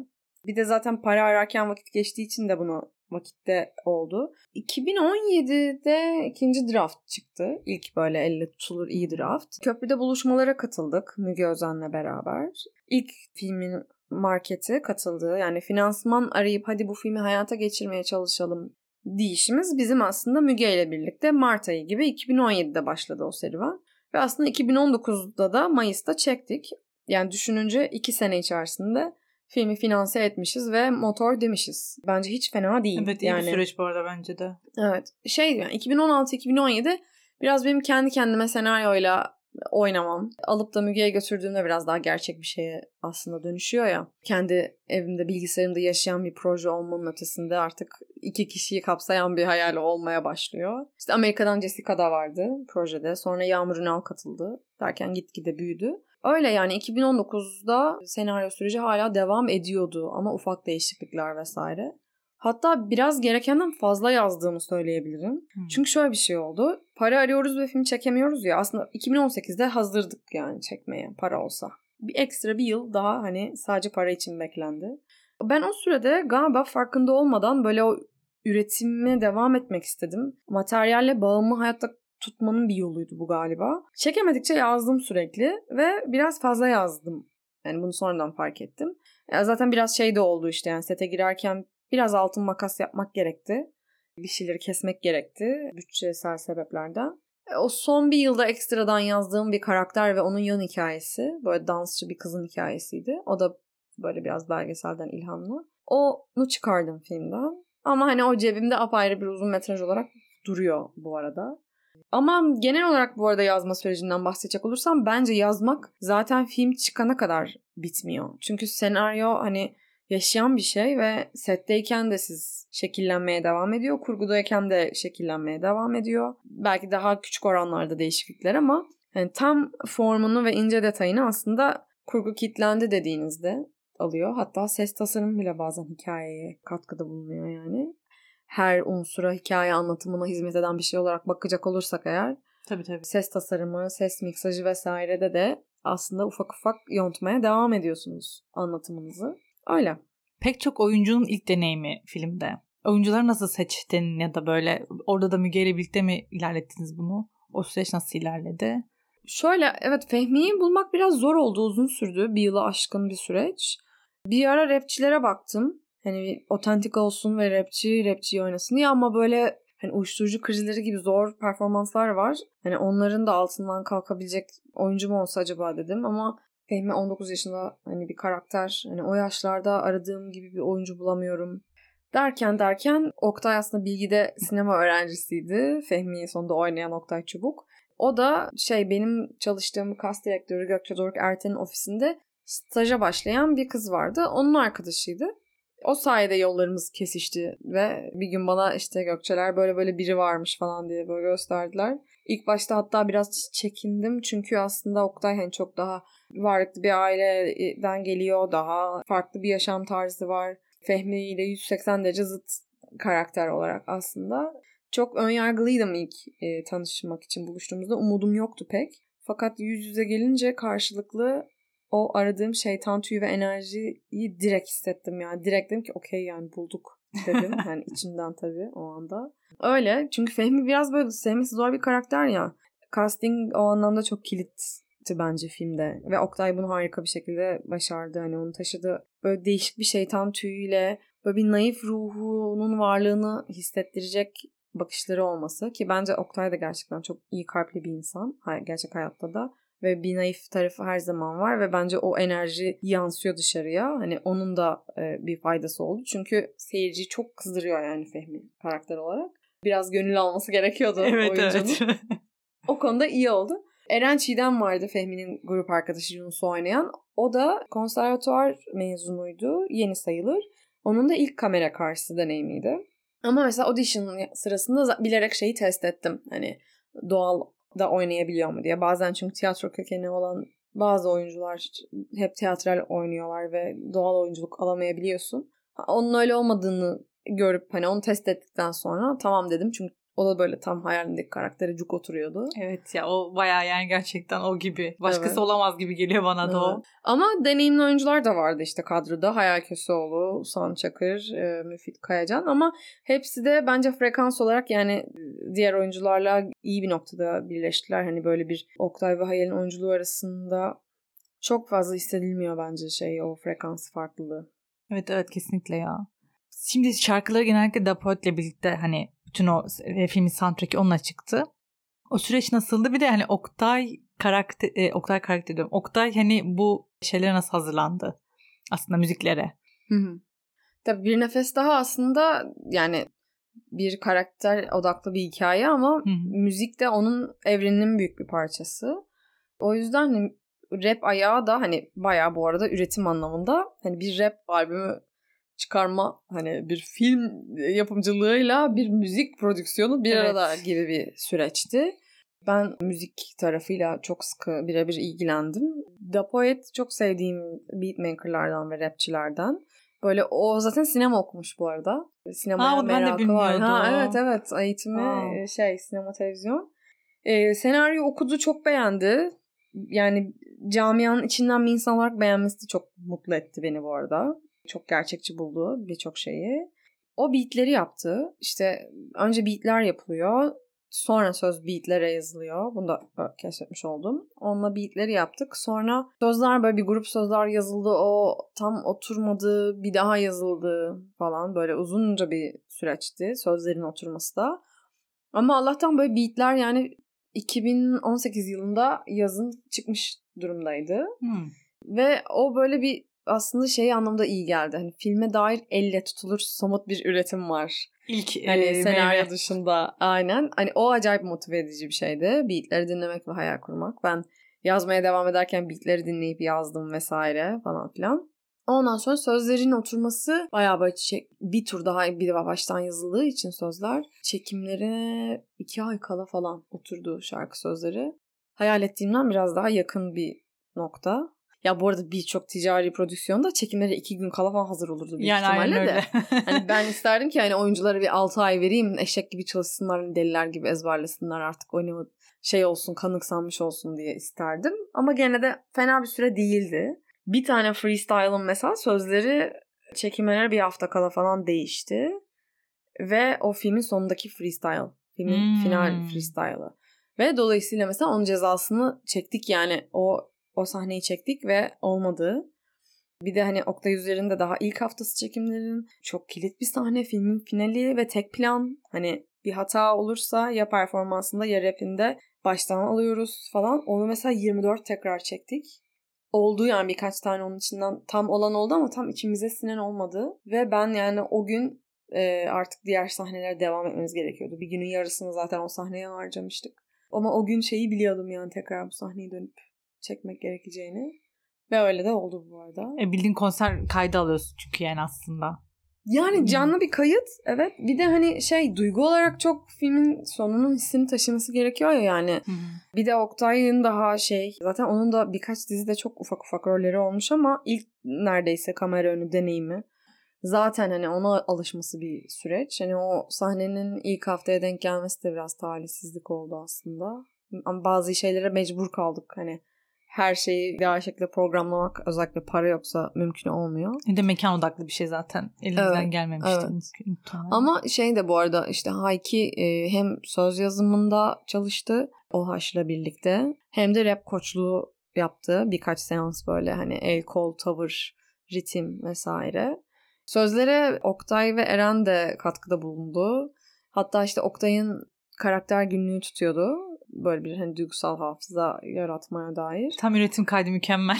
Bir de zaten para ararken vakit geçtiği için de buna vakitte oldu. 2017'de ikinci draft çıktı. İlk böyle elle tutulur iyi draft. Köprüde buluşmalara katıldık Müge Özen'le beraber. İlk filmin marketi katıldı. Yani finansman arayıp hadi bu filmi hayata geçirmeye çalışalım deyişimiz bizim aslında Müge ile birlikte Mart ayı gibi 2017'de başladı o serüven. Ve aslında 2019'da da Mayıs'ta çektik. Yani düşününce 2 sene içerisinde filmi finanse etmişiz ve motor demişiz. Bence hiç fena değil. Evet, iyi yani, bir süreç bu arada bence de. Evet. Şey yani 2016-2017 biraz benim kendi kendime senaryoyla oynamam. Alıp da Müge'ye götürdüğümde biraz daha gerçek bir şeye aslında dönüşüyor ya. Kendi evimde, bilgisayarımda yaşayan bir proje olmanın ötesinde artık 2 kişiyi kapsayan bir hayal olmaya başlıyor. İşte Amerika'dan Jessica da vardı projede. Sonra Yağmur Ünal katıldı. Derken gitgide büyüdü. Öyle yani 2019'da senaryo süreci hala devam ediyordu ama ufak değişiklikler vesaire. Hatta biraz gerekenden fazla yazdığımı söyleyebilirim. Çünkü şöyle bir şey oldu. Para arıyoruz ve film çekemiyoruz ya. Aslında 2018'de hazırdık yani çekmeye para olsa. Bir ekstra bir yıl daha hani sadece para için beklendi. Ben o sürede galiba farkında olmadan böyle o üretime devam etmek istedim. Materyalle bağımı hayatta tutmanın bir yoluydu bu galiba. Çekemedikçe yazdım sürekli ve biraz fazla yazdım. Yani bunu sonradan fark ettim. Ya zaten biraz şey de oldu işte yani sete girerken biraz altın makas yapmak gerekti. Bir şeyleri kesmek gerekti bütçesel sebeplerden. O son bir yılda ekstradan yazdığım bir karakter ve onun yan hikayesi. Böyle dansçı bir kızın hikayesiydi. O da böyle biraz belgeselden ilhamlı. Onu çıkardım filmden. Ama hani o cebimde apayrı bir uzun metraj olarak duruyor bu arada. Ama genel olarak bu arada yazma sürecinden bahsedecek olursam bence yazmak zaten film çıkana kadar bitmiyor. Çünkü senaryo hani yaşayan bir şey ve setteyken de siz şekillenmeye devam ediyor. Kurgudayken de şekillenmeye devam ediyor. Belki daha küçük oranlarda değişiklikler ama yani tam formunu ve ince detayını aslında kurgu kilitlendi dediğinizde alıyor. Hatta ses tasarımı bile bazen hikayeye katkıda bulunuyor yani. Her unsura, hikaye anlatımına hizmet eden bir şey olarak bakacak olursak eğer. Tabii. Ses tasarımı, ses miksajı vesairede de aslında ufak ufak yontmaya devam ediyorsunuz anlatımınızı. Öyle. Pek çok oyuncunun ilk deneyimi filmde. Oyuncuları nasıl seçtin ya da böyle orada da Müge ile birlikte mi ilerlettiniz bunu? O süreç nasıl ilerledi? Şöyle evet Fehmi'yi bulmak biraz zor oldu. Uzun sürdü. Bir yılı aşkın bir süreç. Bir ara rapçilere baktım. Hani otantik olsun ve rapçiyi oynasın diye ama böyle hani uyuşturucu krizleri gibi zor performanslar var. Hani onların da altından kalkabilecek oyuncu mu olsa acaba dedim ama Fehmi 19 yaşında hani bir karakter. Hani o yaşlarda aradığım gibi bir oyuncu bulamıyorum. Derken Oktay aslında Bilgi'de sinema öğrencisiydi. Fehmi'yi sonunda oynayan Oktay Çubuk. O da benim çalıştığım cast direktörü Gökçe Doruk Erten'in ofisinde staja başlayan bir kız vardı. Onun arkadaşıydı. O sayede yollarımız kesişti ve bir gün bana işte Gökçeler böyle biri varmış falan diye böyle gösterdiler. İlk başta hatta biraz çekindim çünkü aslında Oktay hani çok daha varlıklı bir aileden geliyor, daha farklı bir yaşam tarzı var. Fehmi ile 180 derece zıt karakter olarak aslında. Çok önyargılıydım ilk tanışmak için buluştuğumuzda. Umudum yoktu pek. Fakat yüz yüze gelince karşılıklı o aradığım şeytan tüyü ve enerjiyi direkt hissettim yani. Direkt dedim ki okey yani bulduk dedim. Yani içimden tabii o anda. Öyle çünkü Fehmi biraz böyle sevmesi zor bir karakter ya. Casting o anlamda çok kilitti bence filmde. Ve Oktay bunu harika bir şekilde başardı. Hani onu taşıdı. Böyle değişik bir şeytan tüyüyle böyle bir naif ruhunun varlığını hissettirecek bakışları olması. Ki bence Oktay da gerçekten çok iyi kalpli bir insan. Gerçek hayatta da. Ve bir naif tarafı her zaman var ve bence o enerji yansıyor dışarıya. Hani onun da bir faydası oldu. Çünkü seyirciyi çok kızdırıyor yani Fehmi karakter olarak. Biraz gönül alması gerekiyordu oyuncunun. Evet. O konuda iyi oldu. Eren Çiğdem vardı Fehmi'nin grup arkadaşı Yunus'u oynayan. O da konservatuvar mezunuydu. Yeni sayılır. Onun da ilk kamera karşısı deneyimiydi. Ama mesela audition sırasında bilerek şeyi test ettim. Hani doğal da oynayabiliyor mu diye. Bazen çünkü tiyatro kökeni olan bazı oyuncular hep tiyatral oynuyorlar ve doğal oyunculuk alamayabiliyorsun. Onun öyle olmadığını görüp hani onu test ettikten sonra tamam dedim. Çünkü o da böyle tam hayalimdeki karaktere cuk oturuyordu. Evet ya o bayağı yani gerçekten o gibi. Başkası olamaz gibi geliyor bana da o. Ama deneyimli oyuncular da vardı işte kadroda. Hayal Köseoğlu, Usan Çakır, Müfit Kayacan ama hepsi de bence frekans olarak yani diğer oyuncularla iyi bir noktada birleştiler. Hani böyle bir Oktay ve Hayal'in oyunculuğu arasında çok fazla hissedilmiyor bence o frekans farklılığı. Evet kesinlikle ya. Şimdi şarkıları genellikle Dapoet'le birlikte hani bütün o filmin soundtrack'i onunla çıktı. O süreç nasıldı? Bir de hani Oktay hani bu şeylere nasıl hazırlandı? Aslında müziklere. Hı. Tabii bir nefes daha aslında yani bir karakter odaklı bir hikaye ama müzik de onun evreninin büyük bir parçası. O yüzden rap ayağı da hani bayağı bu arada üretim anlamında hani bir rap albümü çıkarma, hani bir film yapımcılığıyla bir müzik prodüksiyonu bir arada gibi bir süreçti. Ben müzik tarafıyla çok sıkı birebir ilgilendim. Da Poet çok sevdiğim beatmakerlardan ve rapçilerden. Böyle o zaten sinema okumuş bu arada. Sinemaya merakı var. Ha, evet eğitimi sinema televizyon. Senaryo okudu, çok beğendi. Yani camianın içinden bir insan olarak beğenmesi de çok mutlu etti beni bu arada. Çok gerçekçi buldu birçok şeyi. O beatleri yaptı. İşte önce beatler yapılıyor. Sonra söz beatlere yazılıyor. Bunu da keşfetmiş oldum. Onunla beatleri yaptık. Sonra sözler böyle bir grup sözler yazıldı. O tam oturmadı. Bir daha yazıldı falan. Böyle uzunca bir süreçti. Sözlerin oturması da. Ama Allah'tan böyle beatler yani 2018 yılında yazın çıkmış durumdaydı. Ve o böyle bir aslında şey anlamda iyi geldi. Hani filme dair elle tutulur somut bir üretim var. İlk hani senaryo dışında aynen. Hani o acayip motive edici bir şeydi. Beatleri dinlemek ve hayal kurmak. Ben yazmaya devam ederken beatleri dinleyip yazdım vesaire falan filan. Ondan sonra sözlerin oturması bayağı böyle bir tur daha bir baştan yazıldığı için sözler çekimlere 2 ay kala falan oturdu şarkı sözleri. Hayal ettiğimden biraz daha yakın bir nokta. Ya bu arada birçok ticari prodüksiyonda çekimlere 2 gün kala falan hazır olurdu büyük ihtimalle de. Hani ben isterdim ki hani oyunculara bir 6 ay vereyim, eşek gibi çalışsınlar, deliler gibi ezberlesinler artık, oynama şey olsun, kanıksanmış olsun diye isterdim. Ama gene de fena bir süre değildi. Bir tane freestyle'ın mesela sözleri çekimlere 1 hafta kala falan değişti. Ve o filmin sonundaki freestyle, filmin final freestyle'ı. Ve dolayısıyla mesela onun cezasını çektik yani o sahneyi çektik ve olmadı. Bir de hani Oktay üzerinde daha ilk haftası çekimlerin çok kilit bir sahne, filmin finali ve tek plan. Hani bir hata olursa ya performansında ya rapinde baştan alıyoruz falan. Onu mesela 24 tekrar çektik. Oldu yani birkaç tane onun içinden tam olan oldu ama tam içimize sinen olmadı. Ve ben yani o gün artık diğer sahnelere devam etmemiz gerekiyordu. Bir günün yarısını zaten o sahneye harcamıştık. Ama o gün şeyi biliyordum yani tekrar bu sahneyi dönüp çekmek gerekeceğini. Ve öyle de oldu bu arada. Bildiğin konser kaydı alıyorsun çünkü yani aslında. Yani canlı bir kayıt. Evet. Bir de hani duygu olarak çok filmin sonunun hissini taşıması gerekiyor ya yani. Bir de Oktay'ın daha zaten onun da birkaç dizide çok ufak rolleri olmuş ama ilk neredeyse kamera önü deneyimi. Zaten hani ona alışması bir süreç. Hani o sahnenin ilk haftaya denk gelmesi de biraz talihsizlik oldu aslında. Ama bazı şeylere mecbur kaldık hani. Her şeyi bir şekilde programlamak özellikle para yoksa mümkün olmuyor. De mekan odaklı bir şey zaten. Elinizden gelmemişti. Evet. Ama de bu arada Hayki hem söz yazımında çalıştı OHAŞ'la birlikte hem de rap koçluğu yaptı. Birkaç seans böyle hani el, kol, tavır, ritim vesaire. Sözlere Oktay ve Eren de katkıda bulundu. Hatta Oktay'ın karakter günlüğü tutuyordu. Böyle bir hani duygusal hafıza yaratmaya dair. Tam üretim kaydı mükemmel.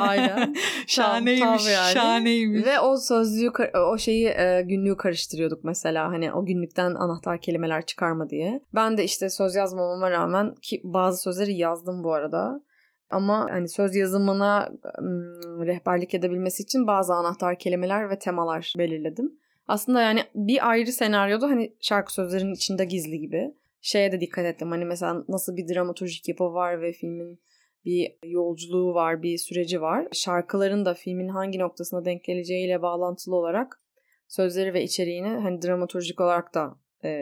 Aynen. Şahaneymiş. Yani. Şahaneymiş. Ve o sözlüğü, o günlüğü karıştırıyorduk mesela. Hani o günlükten anahtar kelimeler çıkarma diye. Ben de söz yazmamama rağmen ki bazı sözleri yazdım bu arada. Ama hani söz yazımına rehberlik edebilmesi için bazı anahtar kelimeler ve temalar belirledim. Aslında yani bir ayrı senaryoda hani şarkı sözlerinin içinde gizli gibi. De dikkat ettim. Hani mesela nasıl bir dramaturjik yapı var ve filmin bir yolculuğu var, bir süreci var. Şarkıların da filmin hangi noktasına denk geleceğiyle bağlantılı olarak sözleri ve içeriğini hani dramaturjik olarak da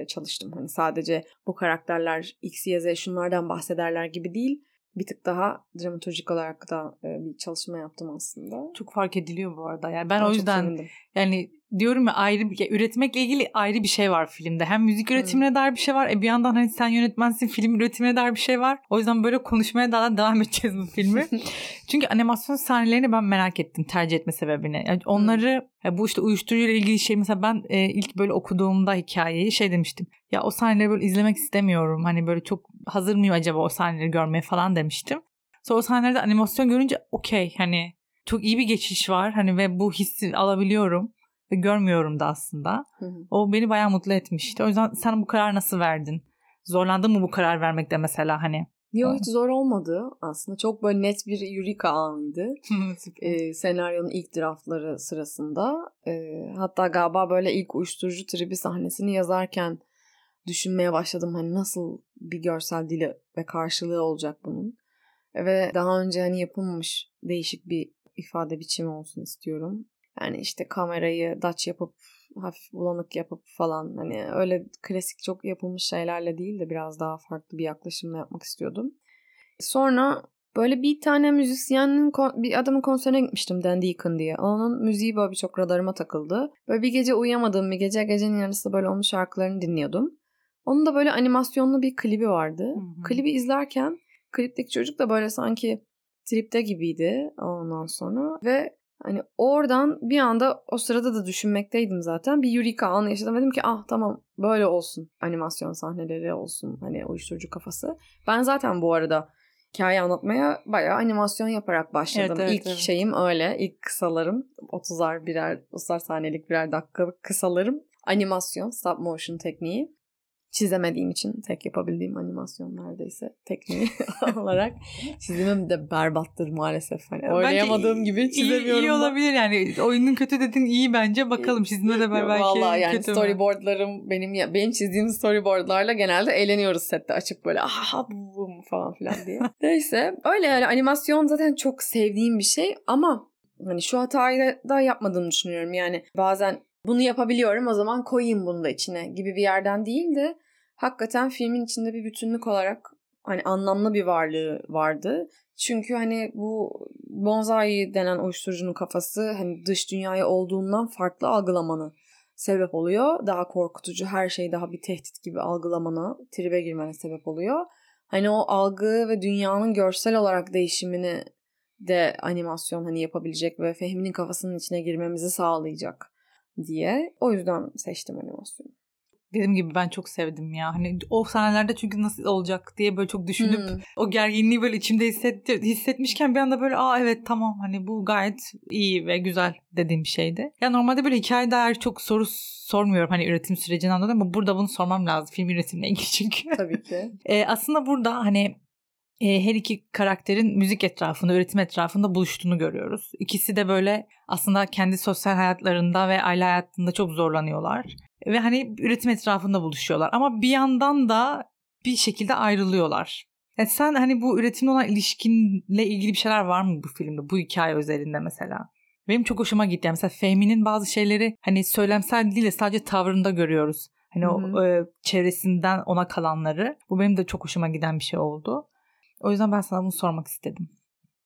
çalıştım. Hani sadece bu karakterler X, Y, Z şunlardan bahsederler gibi değil. Bir tık daha dramaturjik olarak da bir çalışma yaptım aslında. Çok fark ediliyor bu arada. Yani ben o yüzden sevindim. Yani diyorum ya üretmekle ilgili ayrı bir şey var filmde. Hem müzik üretimine dair bir şey var. Bir yandan hani sen yönetmensin, film üretimine dair bir şey var. O yüzden böyle konuşmaya daha devam edeceğiz bu filmi. Çünkü animasyon sahnelerini ben merak ettim tercih etme sebebini. Yani onları bu uyuşturucuyla ilgili mesela ben ilk böyle okuduğumda hikayeyi demiştim. Ya o sahneleri böyle izlemek istemiyorum. Hani böyle çok hazır mıyım acaba o sahneleri görmeye falan demiştim. Sonra o sahnelerde animasyon görünce okey hani çok iyi bir geçiş var. Hani ve bu hissi alabiliyorum. Ve görmüyorum da aslında. O beni bayağı mutlu etmişti. O yüzden sen bu kararı nasıl verdin? Zorlandın mı bu karar vermekte mesela hani? Yo, hiç zor olmadı aslında. Çok böyle net bir eureka anıydı. Senaryonun ilk draftları sırasında. Hatta galiba böyle ilk uyuşturucu tribi sahnesini yazarken düşünmeye başladım. Hani nasıl bir görsel dili ve karşılığı olacak bunun. Ve daha önce hani yapılmış değişik bir ifade biçimi olsun istiyorum. Yani işte kamerayı daç yapıp hafif bulanık yapıp falan, hani öyle klasik çok yapılmış şeylerle değil de biraz daha farklı bir yaklaşımla yapmak istiyordum. Sonra böyle bir tane müzisyenin, bir adamın konserine gitmiştim, Dandy Deacon diye. Onun müziği böyle birçok radarıma takıldı. Böyle bir gece uyuyamadığım bir gece, gecenin yarısı böyle onun şarkılarını dinliyordum. Onun da böyle animasyonlu bir klibi vardı. Hı hı. Klibi izlerken klipteki çocuk da böyle sanki tripte gibiydi ondan sonra ve hani oradan bir anda, o sırada da düşünmekteydim zaten. Bir eureka anı yaşadım. Dedim ki ah tamam, böyle olsun. Animasyon sahneleri olsun. Hani uyuşturucu kafası. Ben zaten bu arada hikaye anlatmaya bayağı animasyon yaparak başladım. Evet, evet, şeyim öyle. İlk kısalarım. 30'ar saniyelik birer dakikalık kısalarım. Animasyon, stop motion tekniği. Çizemediğim için tek yapabildiğim animasyon neredeyse tekniği olarak. Çizimim de berbattır maalesef. Hani oynayamadığım bence gibi çizemiyorum. İyi olabilir yani. Oyunun kötü dedin, iyi bence. Bakalım çizimde de belki vallahi yani kötü. Storyboardlarım benim çizdiğim storyboardlarla genelde eğleniyoruz sette, açıp böyle aha bum falan filan diye. Neyse öyle yani, animasyon zaten çok sevdiğim bir şey ama hani şu hatayı da yapmadığımı düşünüyorum. Yani bazen bunu yapabiliyorum, o zaman koyayım bunu da içine gibi bir yerden değil de hakikaten filmin içinde bir bütünlük olarak hani anlamlı bir varlığı vardı. Çünkü hani bu bonsai denen uyuşturucunun kafası hani dış dünyayı olduğundan farklı algılamanı sebep oluyor. Daha korkutucu, her şeyi daha bir tehdit gibi algılamana, tribe girmene sebep oluyor. Hani o algı ve dünyanın görsel olarak değişimini de animasyon hani yapabilecek ve Fehmi'nin kafasının içine girmemizi sağlayacak diye. O yüzden seçtim animasyonu. Dediğim gibi ben çok sevdim ya. Hani o sahnelerde çünkü nasıl olacak diye böyle çok düşünüp o gerginliği böyle içimde hissetmişken bir anda böyle evet tamam, hani bu gayet iyi ve güzel dediğim bir şeydi. Ya normalde böyle hikaye dair çok soru sormuyorum hani üretim sürecini anladım ama burada bunu sormam lazım. Film üretimle ilgili çünkü. Tabii ki. Aslında burada hani her iki karakterin müzik etrafında, üretim etrafında buluştuğunu görüyoruz. İkisi de böyle aslında kendi sosyal hayatlarında ve aile hayatında çok zorlanıyorlar. Ve hani üretim etrafında buluşuyorlar. Ama bir yandan da bir şekilde ayrılıyorlar. Yani sen hani bu üretimle olan ilişkinle ilgili bir şeyler var mı bu filmde? Bu hikaye özelinde mesela. Benim çok hoşuma gitti. Yani mesela Fehmi'nin bazı şeyleri hani söylemsel değil de sadece tavrında görüyoruz. Hani o çevresinden ona kalanları. Bu benim de çok hoşuma giden bir şey oldu. O yüzden ben sana bunu sormak istedim.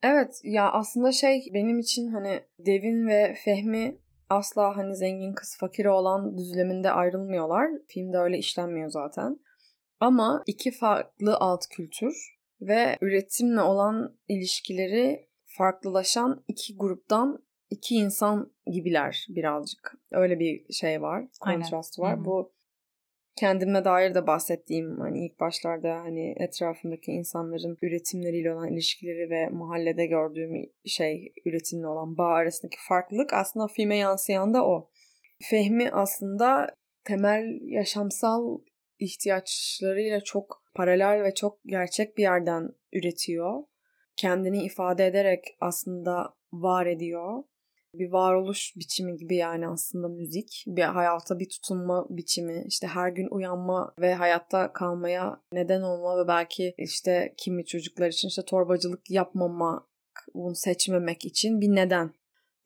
Evet ya, aslında benim için hani Devin ve Fehmi asla hani zengin kız fakir olan düzleminde ayrılmıyorlar. Filmde öyle işlenmiyor zaten. Ama iki farklı alt kültür ve üretimle olan ilişkileri farklılaşan iki gruptan iki insan gibiler birazcık. Öyle bir şey var, kontrast var. Hı-hı. Bu kendime dair de bahsettiğim hani ilk başlarda hani etrafımdaki insanların üretimleriyle olan ilişkileri ve mahallede gördüğüm üretimle olan bağ arasındaki farklılık aslında filme yansıyan da o. Fehmi aslında temel yaşamsal ihtiyaçlarıyla çok paralel ve çok gerçek bir yerden üretiyor. Kendini ifade ederek aslında var ediyor. Bir varoluş biçimi gibi yani aslında müzik. Bir hayata bir tutunma biçimi. İşte her gün uyanma ve hayatta kalmaya neden olma ve belki işte kimi çocuklar için işte torbacılık yapmamak, bunu seçmemek için bir neden.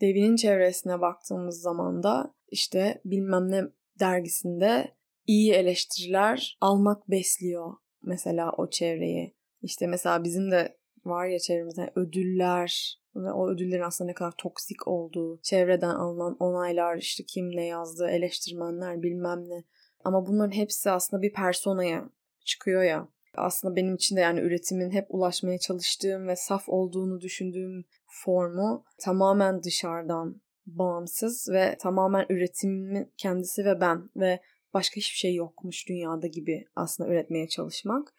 Devin'in çevresine baktığımız zaman da işte bilmem ne dergisinde iyi eleştiriler almak besliyor mesela o çevreyi. İşte mesela bizim de var ya çevremizde ödüller ve o ödüllerin aslında ne kadar toksik olduğu, çevreden alınan onaylar, işte kim ne yazdı, eleştirmenler bilmem ne. Ama bunların hepsi aslında bir personaya çıkıyor ya. Aslında benim için de yani üretimin hep ulaşmaya çalıştığım ve saf olduğunu düşündüğüm formu tamamen dışarıdan bağımsız ve tamamen üretimin kendisi ve ben ve başka hiçbir şey yokmuş dünyada gibi aslında üretmeye çalışmak.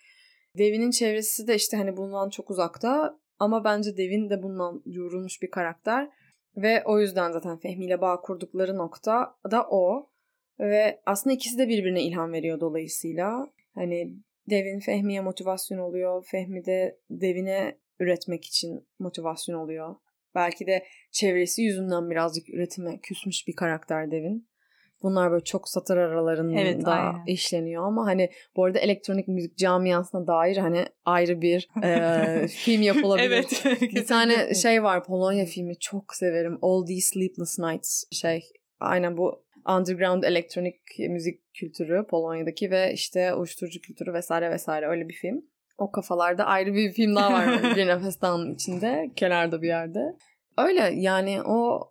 Devin'in çevresi de işte hani bundan çok uzakta. Ama bence Devin de bundan yorulmuş bir karakter ve o yüzden zaten Fehmi ile bağ kurdukları nokta da o ve aslında ikisi de birbirine ilham veriyor dolayısıyla. Hani Devin Fehmi'ye motivasyon oluyor. Fehmi de Devin'e üretmek için motivasyon oluyor. Belki de çevresi yüzünden birazcık üretime küsmüş bir karakter Devin. Bunlar böyle çok satır aralarında işleniyor ama hani bu arada elektronik müzik camiasına dair hani ayrı bir film yapılabilir. Evet. Bir tane şey var, Polonya filmi çok severim. All These Sleepless Nights aynen bu underground elektronik müzik kültürü Polonya'daki ve işte uyuşturucu kültürü vesaire vesaire öyle bir film. O kafalarda ayrı bir film daha var. Bir nefesten içinde, kenarda bir yerde. Öyle yani o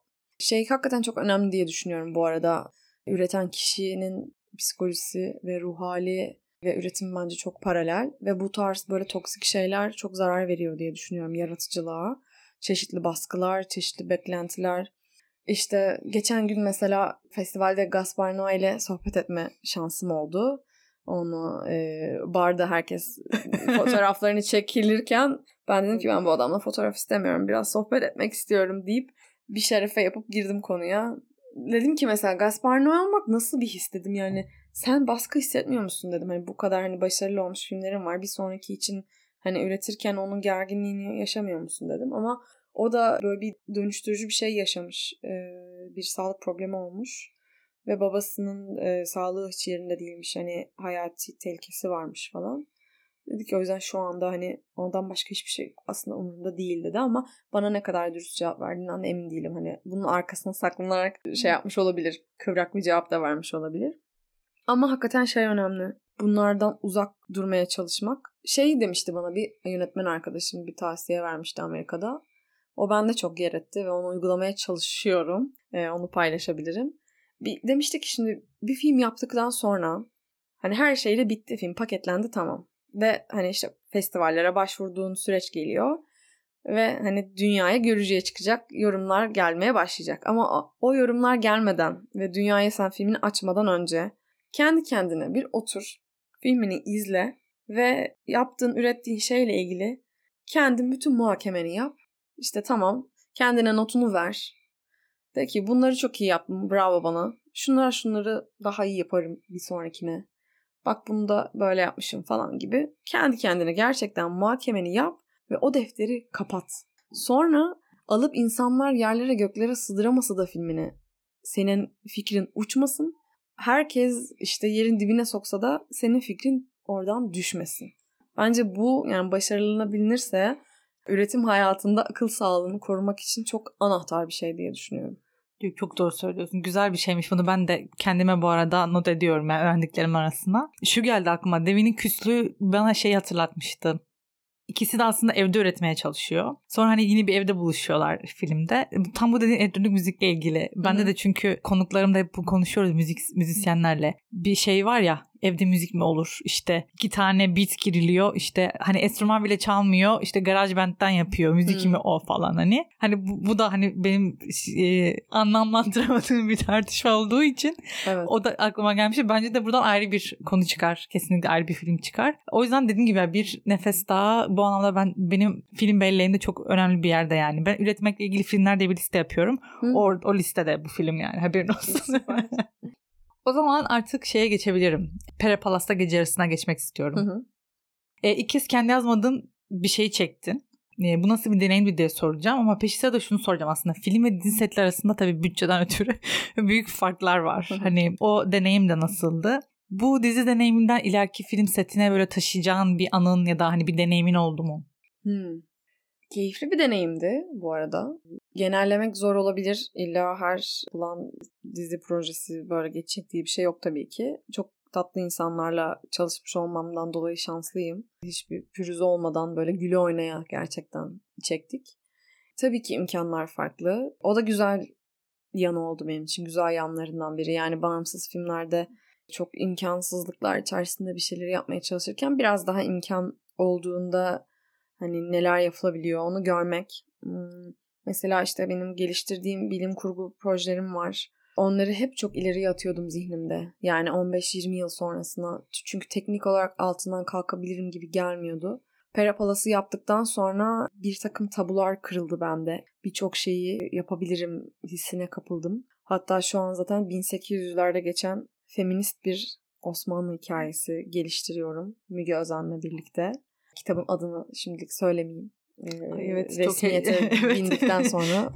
hakikaten çok önemli diye düşünüyorum bu arada. Üreten kişinin psikolojisi ve ruh hali ve üretim bence çok paralel ve bu tarz böyle toksik şeyler çok zarar veriyor diye düşünüyorum yaratıcılığa. Çeşitli baskılar, çeşitli beklentiler. İşte geçen gün mesela festivalde Gaspar Noé ile sohbet etme şansım oldu. Onu barda herkes fotoğraflarını çekilirken ben dedim ki ben bu adamla fotoğraf istemiyorum, biraz sohbet etmek istiyorum deyip bir şerefe yapıp girdim konuya. Dedim ki mesela Gaspar Noé olmak nasıl bir his dedim, yani sen baskı hissetmiyor musun dedim. Hani bu kadar hani başarılı olmuş filmlerin var, bir sonraki için hani üretirken onun gerginliğini yaşamıyor musun dedim. Ama o da böyle bir dönüştürücü bir şey yaşamış, bir sağlık problemi olmuş ve babasının sağlığı hiç yerinde değilmiş, hani hayati tehlikesi varmış falan. Dedi ki o yüzden şu anda hani ondan başka hiçbir şey aslında umurumda değil dedi ama bana ne kadar dürüst cevap verdiğinden de emin değilim. Hani bunun arkasına saklanarak şey yapmış olabilir, kıvrak bir cevap da vermiş olabilir. Ama hakikaten önemli. Bunlardan uzak durmaya çalışmak. Demişti bana bir yönetmen arkadaşım, bir tavsiye vermişti Amerika'da. O bende çok yer etti ve onu uygulamaya çalışıyorum. Onu paylaşabilirim. Demişti ki şimdi bir film yaptıktan sonra hani her şeyle bitti film, paketlendi tamam. Ve hani işte festivallere başvurduğun süreç geliyor ve hani dünyaya görücüye çıkacak, yorumlar gelmeye başlayacak. Ama o yorumlar gelmeden ve dünyaya sen filmini açmadan önce kendi kendine bir otur, filmini izle ve yaptığın, ürettiğin şeyle ilgili kendin bütün muhakemeni yap. İşte tamam, kendine notunu ver. De ki bunları çok iyi yaptım, bravo bana. Şunları daha iyi yaparım bir sonrakine. Bak bunu da böyle yapmışım falan gibi. Kendi kendine gerçekten muhakemeni yap ve o defteri kapat. Sonra alıp insanlar yerlere göklere sığdıramasa da filmini, senin fikrin uçmasın. Herkes işte yerin dibine soksa da senin fikrin oradan düşmesin. Bence bu yani başarılabilirse üretim hayatında akıl sağlığını korumak için çok anahtar bir şey diye düşünüyorum. Çok doğru söylüyorsun. Güzel bir şeymiş. Bunu ben de kendime bu arada not ediyorum. Yani öğrendiklerim arasına. Şu geldi aklıma. Devin'in küslüğü bana hatırlatmıştı. İkisi de aslında evde üretmeye çalışıyor. Sonra hani yine bir evde buluşuyorlar filmde. Tam bu dediğin elektronik müzikle ilgili. Bende de çünkü konuklarımla hep konuşuyoruz müzisyenlerle. Bir var ya, evde müzik mi olur? İşte 2 tane beat giriliyor. İşte hani enstrüman bile çalmıyor. İşte GarageBand'den yapıyor. Müzik mi o falan hani. Hani bu da hani benim anlamlandıramadığım bir tartışma olduğu için o da aklıma gelmiş. Bence de buradan ayrı bir konu çıkar. Kesinlikle ayrı bir film çıkar. O yüzden dediğim gibi bir nefes daha bu anlamda benim film belleğimde çok önemli bir yerde yani. Ben üretmekle ilgili filmler diye bir liste yapıyorum. O listede bu film yani. Haberin olsun. O zaman artık geçebilirim. Pere Palas'ta gece yarısına geçmek istiyorum. İlk kez kendi yazmadığın bir şeyi çektin. Bu nasıl bir deneyimdi diye soracağım ama peşi sıra da şunu soracağım aslında. Film ve dizi setleri arasında tabii bütçeden ötürü büyük farklar var. Hani o deneyim de nasıldı? Bu dizi deneyiminden ileriki film setine böyle taşıyacağın bir anın ya da hani bir deneyimin oldu mu? Keyifli bir deneyimdi bu arada. Genellemek zor olabilir. İlla her olan dizi projesi böyle geçecek diye bir şey yok tabii ki. Çok tatlı insanlarla çalışmış olmamdan dolayı şanslıyım. Hiçbir pürüz olmadan böyle güle oynaya gerçekten çektik. Tabii ki imkanlar farklı. O da güzel yanı oldu benim için. Güzel yanlarından biri. Yani bağımsız filmlerde çok imkansızlıklar içerisinde bir şeyleri yapmaya çalışırken biraz daha imkan olduğunda hani neler yapılabiliyor onu görmek. Mesela işte benim geliştirdiğim bilim kurgu projelerim var. Onları hep çok ileriye atıyordum zihnimde. Yani 15-20 yıl sonrasına. Çünkü teknik olarak altından kalkabilirim gibi gelmiyordu. Pera Palas'ı yaptıktan sonra bir takım tabular kırıldı bende. Birçok şeyi yapabilirim hissine kapıldım. Hatta şu an zaten 1800'lerde geçen feminist bir Osmanlı hikayesi geliştiriyorum Müge Özen'le birlikte. Kitabın adını şimdilik söylemeyeyim. Evet, resmiyete bindikten sonra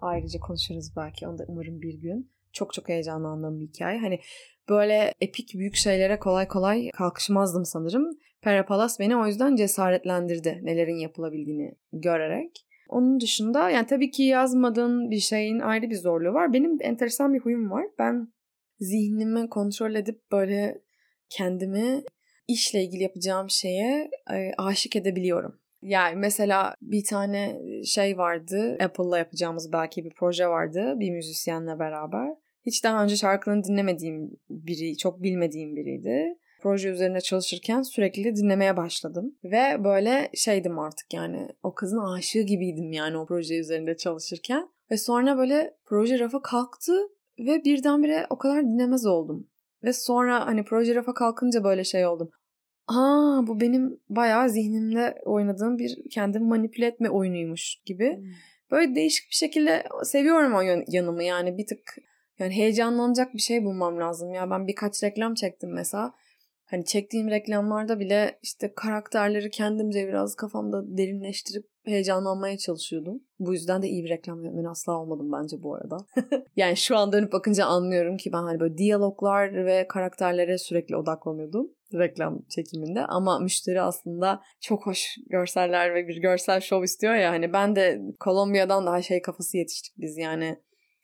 ayrıca konuşuruz belki. Onu da umarım bir gün. Çok çok heyecanlandığım bir hikaye. Hani böyle epik büyük şeylere kolay kolay kalkışmazdım sanırım. Perapalas beni o yüzden cesaretlendirdi nelerin yapılabildiğini görerek. Onun dışında yani tabii ki yazmadığın bir şeyin ayrı bir zorluğu var. Benim enteresan bir huyum var. Ben zihnimi kontrol edip böyle kendimi işle ilgili yapacağım şeye aşık edebiliyorum. Yani mesela bir tane şey vardı, Apple'la yapacağımız belki bir proje vardı bir müzisyenle beraber. Hiç daha önce şarkılarını dinlemediğim biri, çok bilmediğim biriydi. Proje üzerine çalışırken sürekli dinlemeye başladım. Ve böyle şeydim artık yani o kızın aşığı gibiydim yani o proje üzerinde çalışırken. Ve sonra böyle proje rafa kalktı ve birdenbire o kadar dinlemez oldum. Ve sonra hani proje rafa kalkınca böyle şey oldum. Aa bu benim bayağı zihnimle oynadığım bir kendimi manipüle etme oyunuymuş gibi. Böyle değişik bir şekilde seviyorum o yanımı yani bir tık yani heyecanlanacak bir şey bulmam lazım. Ya ben birkaç reklam çektim mesela. Hani çektiğim reklamlarda bile işte karakterleri kendimce biraz kafamda derinleştirip heyecanlanmaya çalışıyordum. Bu yüzden de iyi bir reklam yönetmeni asla olmadım bence bu arada. Yani şu an dönüp bakınca anlıyorum ki ben hani böyle diyaloglar ve karakterlere sürekli odaklanıyordum reklam çekiminde. Ama müşteri aslında çok hoş görseller ve bir görsel şov istiyor ya. Hani ben de Kolombiya'dan daha şey kafası yetiştik biz yani.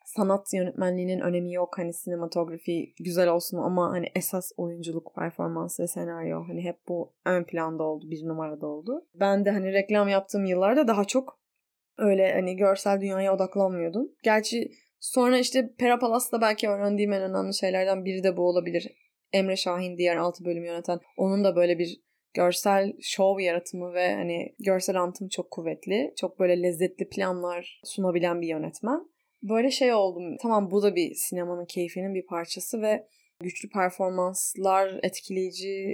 Sanat yönetmenliğinin önemi yok. Hani sinematografi güzel olsun ama hani esas oyunculuk, performans ve senaryo hani hep bu ön planda oldu, bir numarada oldu. Ben de hani reklam yaptığım yıllarda daha çok öyle hani görsel dünyaya odaklanmıyordum. Gerçi sonra işte Perapalas'ta belki öğrendiğim en önemli şeylerden biri de bu olabilir. Emre Şahin diğer 6 bölümü yöneten. Onun da böyle bir görsel şov yaratımı ve hani görsel anlatımı çok kuvvetli. Çok böyle lezzetli planlar sunabilen bir yönetmen. Böyle şey oldum. Tamam bu da bir sinemanın keyfinin bir parçası ve güçlü performanslar, etkileyici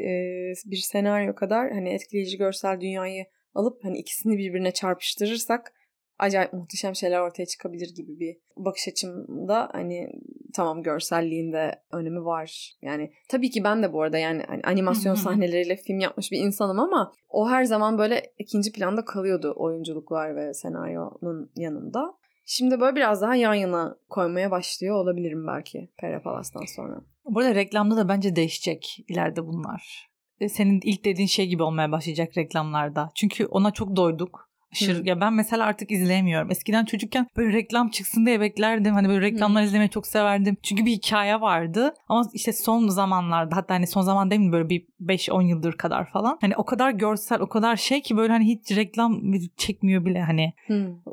bir senaryo kadar hani etkileyici görsel dünyayı alıp hani ikisini birbirine çarpıştırırsak acayip muhteşem şeyler ortaya çıkabilir gibi bir bakış açımda hani tamam görselliğin de önemi var. Yani tabii ki ben de bu arada yani animasyon sahneleriyle film yapmış bir insanım ama o her zaman böyle ikinci planda kalıyordu oyunculuklar ve senaryonun yanında. Şimdi böyle biraz daha yan yana koymaya başlıyor olabilirim belki Perapalas'tan sonra. Burada reklamda da bence değişecek ileride bunlar. Senin ilk dediğin şey gibi olmaya başlayacak reklamlarda. Çünkü ona çok doyduk. Aşırı. Ya ben mesela artık izleyemiyorum. Eskiden çocukken böyle reklam çıksın diye beklerdim. Hani böyle reklamlar izlemeyi çok severdim. Çünkü bir hikaye vardı. Ama işte son zamanlarda hatta hani son zaman değil mi böyle bir 5-10 yıldır kadar falan. Hani o kadar görsel o kadar şey ki böyle hani hiç reklam çekmiyor bile hani.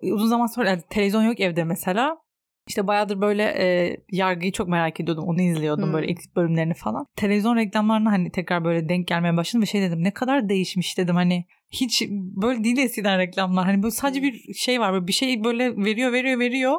Uzun zaman sonra yani televizyon yok evde mesela. İşte bayağıdır böyle yargıyı çok merak ediyordum. Onu izliyordum böyle ilk bölümlerini falan. Televizyon reklamlarına hani tekrar böyle denk gelmeye başladım ve şey dedim ne kadar değişmiş dedim hani. Hiç böyle değil eskiden reklamlar. Hani böyle sadece bir şey var. Böyle bir şey böyle veriyor.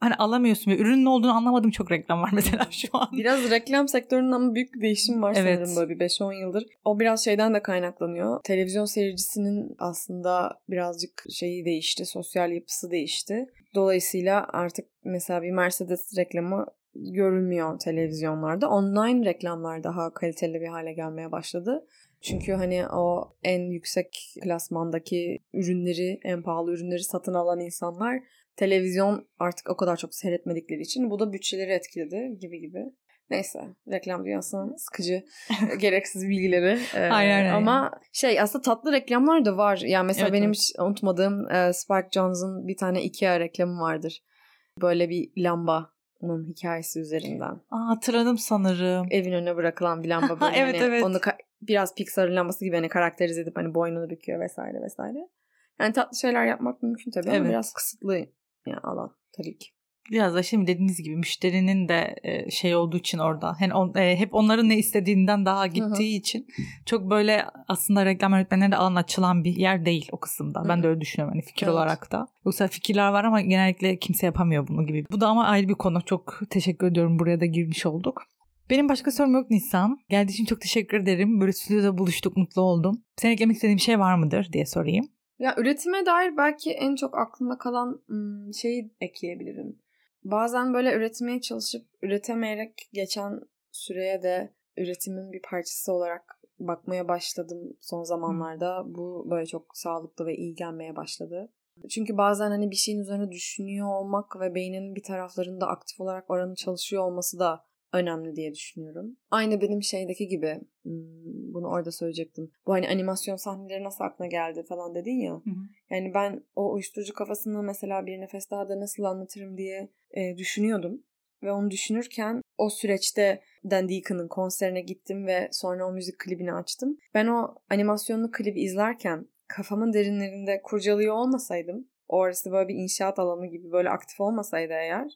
Hani alamıyorsun. Böyle ürünün ne olduğunu anlamadım çok reklam var mesela şu an. Biraz reklam sektörünün ama büyük bir değişim var sanırım böyle bir 5-10 yıldır. O biraz şeyden de kaynaklanıyor. Televizyon seyircisinin aslında birazcık şeyi değişti. Sosyal yapısı değişti. Dolayısıyla artık mesela bir Mercedes reklamı görülmüyor televizyonlarda. Online reklamlar daha kaliteli bir hale gelmeye başladı. Çünkü hani o en yüksek klasmandaki ürünleri, en pahalı ürünleri satın alan insanlar televizyon artık o kadar çok seyretmedikleri için bu da bütçeleri etkiledi gibi. Neyse, reklam dünyasının sıkıcı, gereksiz bilgileri. Aynen. Ama şey aslında tatlı reklamlar da var. Yani mesela benim hiç unutmadığım Spike Jonze'ın bir tane IKEA reklamı vardır. Böyle bir lamba. Onun hikayesi üzerinden. Aa, hatırladım sanırım. Evin önüne bırakılan bir lamba böyle. Evet. Onu biraz Pixar'ın lambası gibi hani karakterize edip hani boynunu büküyor vesaire. Yani tatlı şeyler yapmak mümkün tabii ama biraz kısıtlı yani alan tabii ki. Biraz da şimdi dediğiniz gibi müşterinin de şey olduğu için orada. Yani hep onların ne istediğinden daha gittiği için çok böyle aslında reklam yönetmenlerine alan açılan bir yer değil o kısımda. Ben de öyle düşünüyorum hani fikir olarak da. Yoksa fikirler var ama genellikle kimse yapamıyor bunu gibi. Bu da ama ayrı bir konu. Çok teşekkür ediyorum. Buraya da girmiş olduk. Benim başka sorum yok Nisan. Geldiği için çok teşekkür ederim. Böyle stüdyoda buluştuk, mutlu oldum. Senin eklemek istediğin bir şey var mıdır diye sorayım. Ya üretime dair belki en çok aklımda kalan şeyi ekleyebilirim. Bazen böyle üretmeye çalışıp üretemeyerek geçen süreye de üretimin bir parçası olarak bakmaya başladım son zamanlarda. Bu böyle çok sağlıklı ve iyi gelmeye başladı. Çünkü bazen hani bir şeyin üzerine düşünüyor olmak ve beynin bir taraflarında aktif olarak oranın çalışıyor olması da önemli diye düşünüyorum. Aynı benim şeydeki gibi, bunu orada söyleyecektim. Bu hani animasyon sahneleri nasıl aklına geldi falan dedin ya. Hı hı. Yani ben o uyuşturucu kafasını mesela bir nefes daha da nasıl anlatırım diye düşünüyordum. Ve onu düşünürken o süreçte Dan Deacon'ın konserine gittim ve sonra o müzik klibini açtım. Ben o animasyonlu klibi izlerken kafamın derinlerinde kurcalıyor olmasaydım, orası böyle bir inşaat alanı gibi böyle aktif olmasaydı eğer,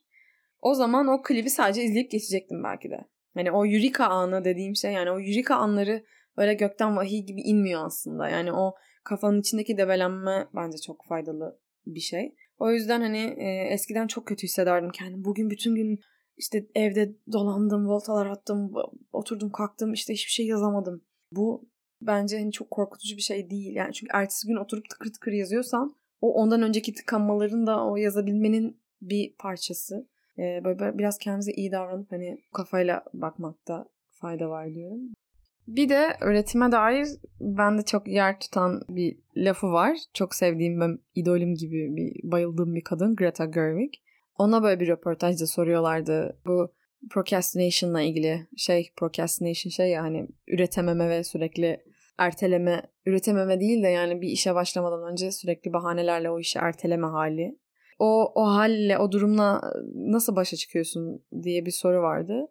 o zaman o klibi sadece izleyip geçecektim belki de. Yani o Eureka anı dediğim şey, yani o Eureka anları öyle gökten vahiy gibi inmiyor aslında. Yani o kafanın içindeki debelenme bence çok faydalı bir şey. O yüzden hani eskiden çok kötü hissederdim kendimi. Bugün bütün gün işte evde dolandım, voltalar attım, oturdum kalktım, işte hiçbir şey yazamadım. Bu bence hani çok korkutucu bir şey değil. Yani çünkü ertesi gün oturup tıkır tıkır yazıyorsan o ondan önceki tıkanmaların da o yazabilmenin bir parçası. Böyle biraz kendimize iyi davranıp hani kafayla bakmakta fayda var diyorum. Bir de üretime dair bende çok yer tutan bir lafı var. Çok sevdiğim, ben idolüm gibi bayıldığım bir kadın, Greta Gerwig. Ona böyle bir röportajda soruyorlardı. Bu procrastination'la ilgili procrastination ya hani üretememe ve sürekli erteleme, üretememe değil de yani bir işe başlamadan önce sürekli bahanelerle o işi erteleme hali. O halle, o durumla nasıl başa çıkıyorsun diye bir soru vardı.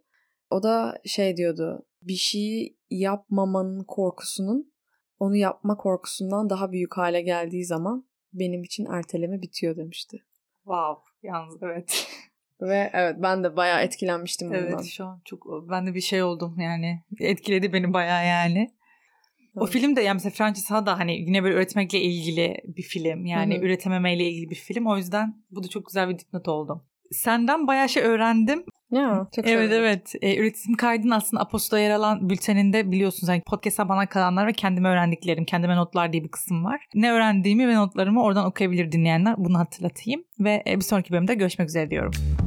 O da şey diyordu, bir şeyi yapmamanın korkusunun onu yapma korkusundan daha büyük hale geldiği zaman benim için erteleme bitiyor demişti. Wow, yalnız evet. Ve evet, ben de bayağı etkilenmiştim bundan. Evet, şu an çok, ben de bir şey oldum yani, etkiledi beni bayağı yani. O film de yani mesela Fransızca da hani yine böyle üretmekle ilgili bir film. Yani Hı-hı. üretememeyle ilgili bir film. O yüzden bu da çok güzel bir dipnot oldu. Senden bayağı şey öğrendim. Ya, çok evet sevindim. Evet. Üretim kaydının aslında Aposto'da yer alan bülteninde biliyorsunuz. Yani podcast'a bana kalanlar ve kendime öğrendiklerim, kendime notlar diye bir kısım var. Ne öğrendiğimi ve notlarımı oradan okuyabilir dinleyenler. Bunu hatırlatayım. Ve bir sonraki bölümde görüşmek üzere diyorum.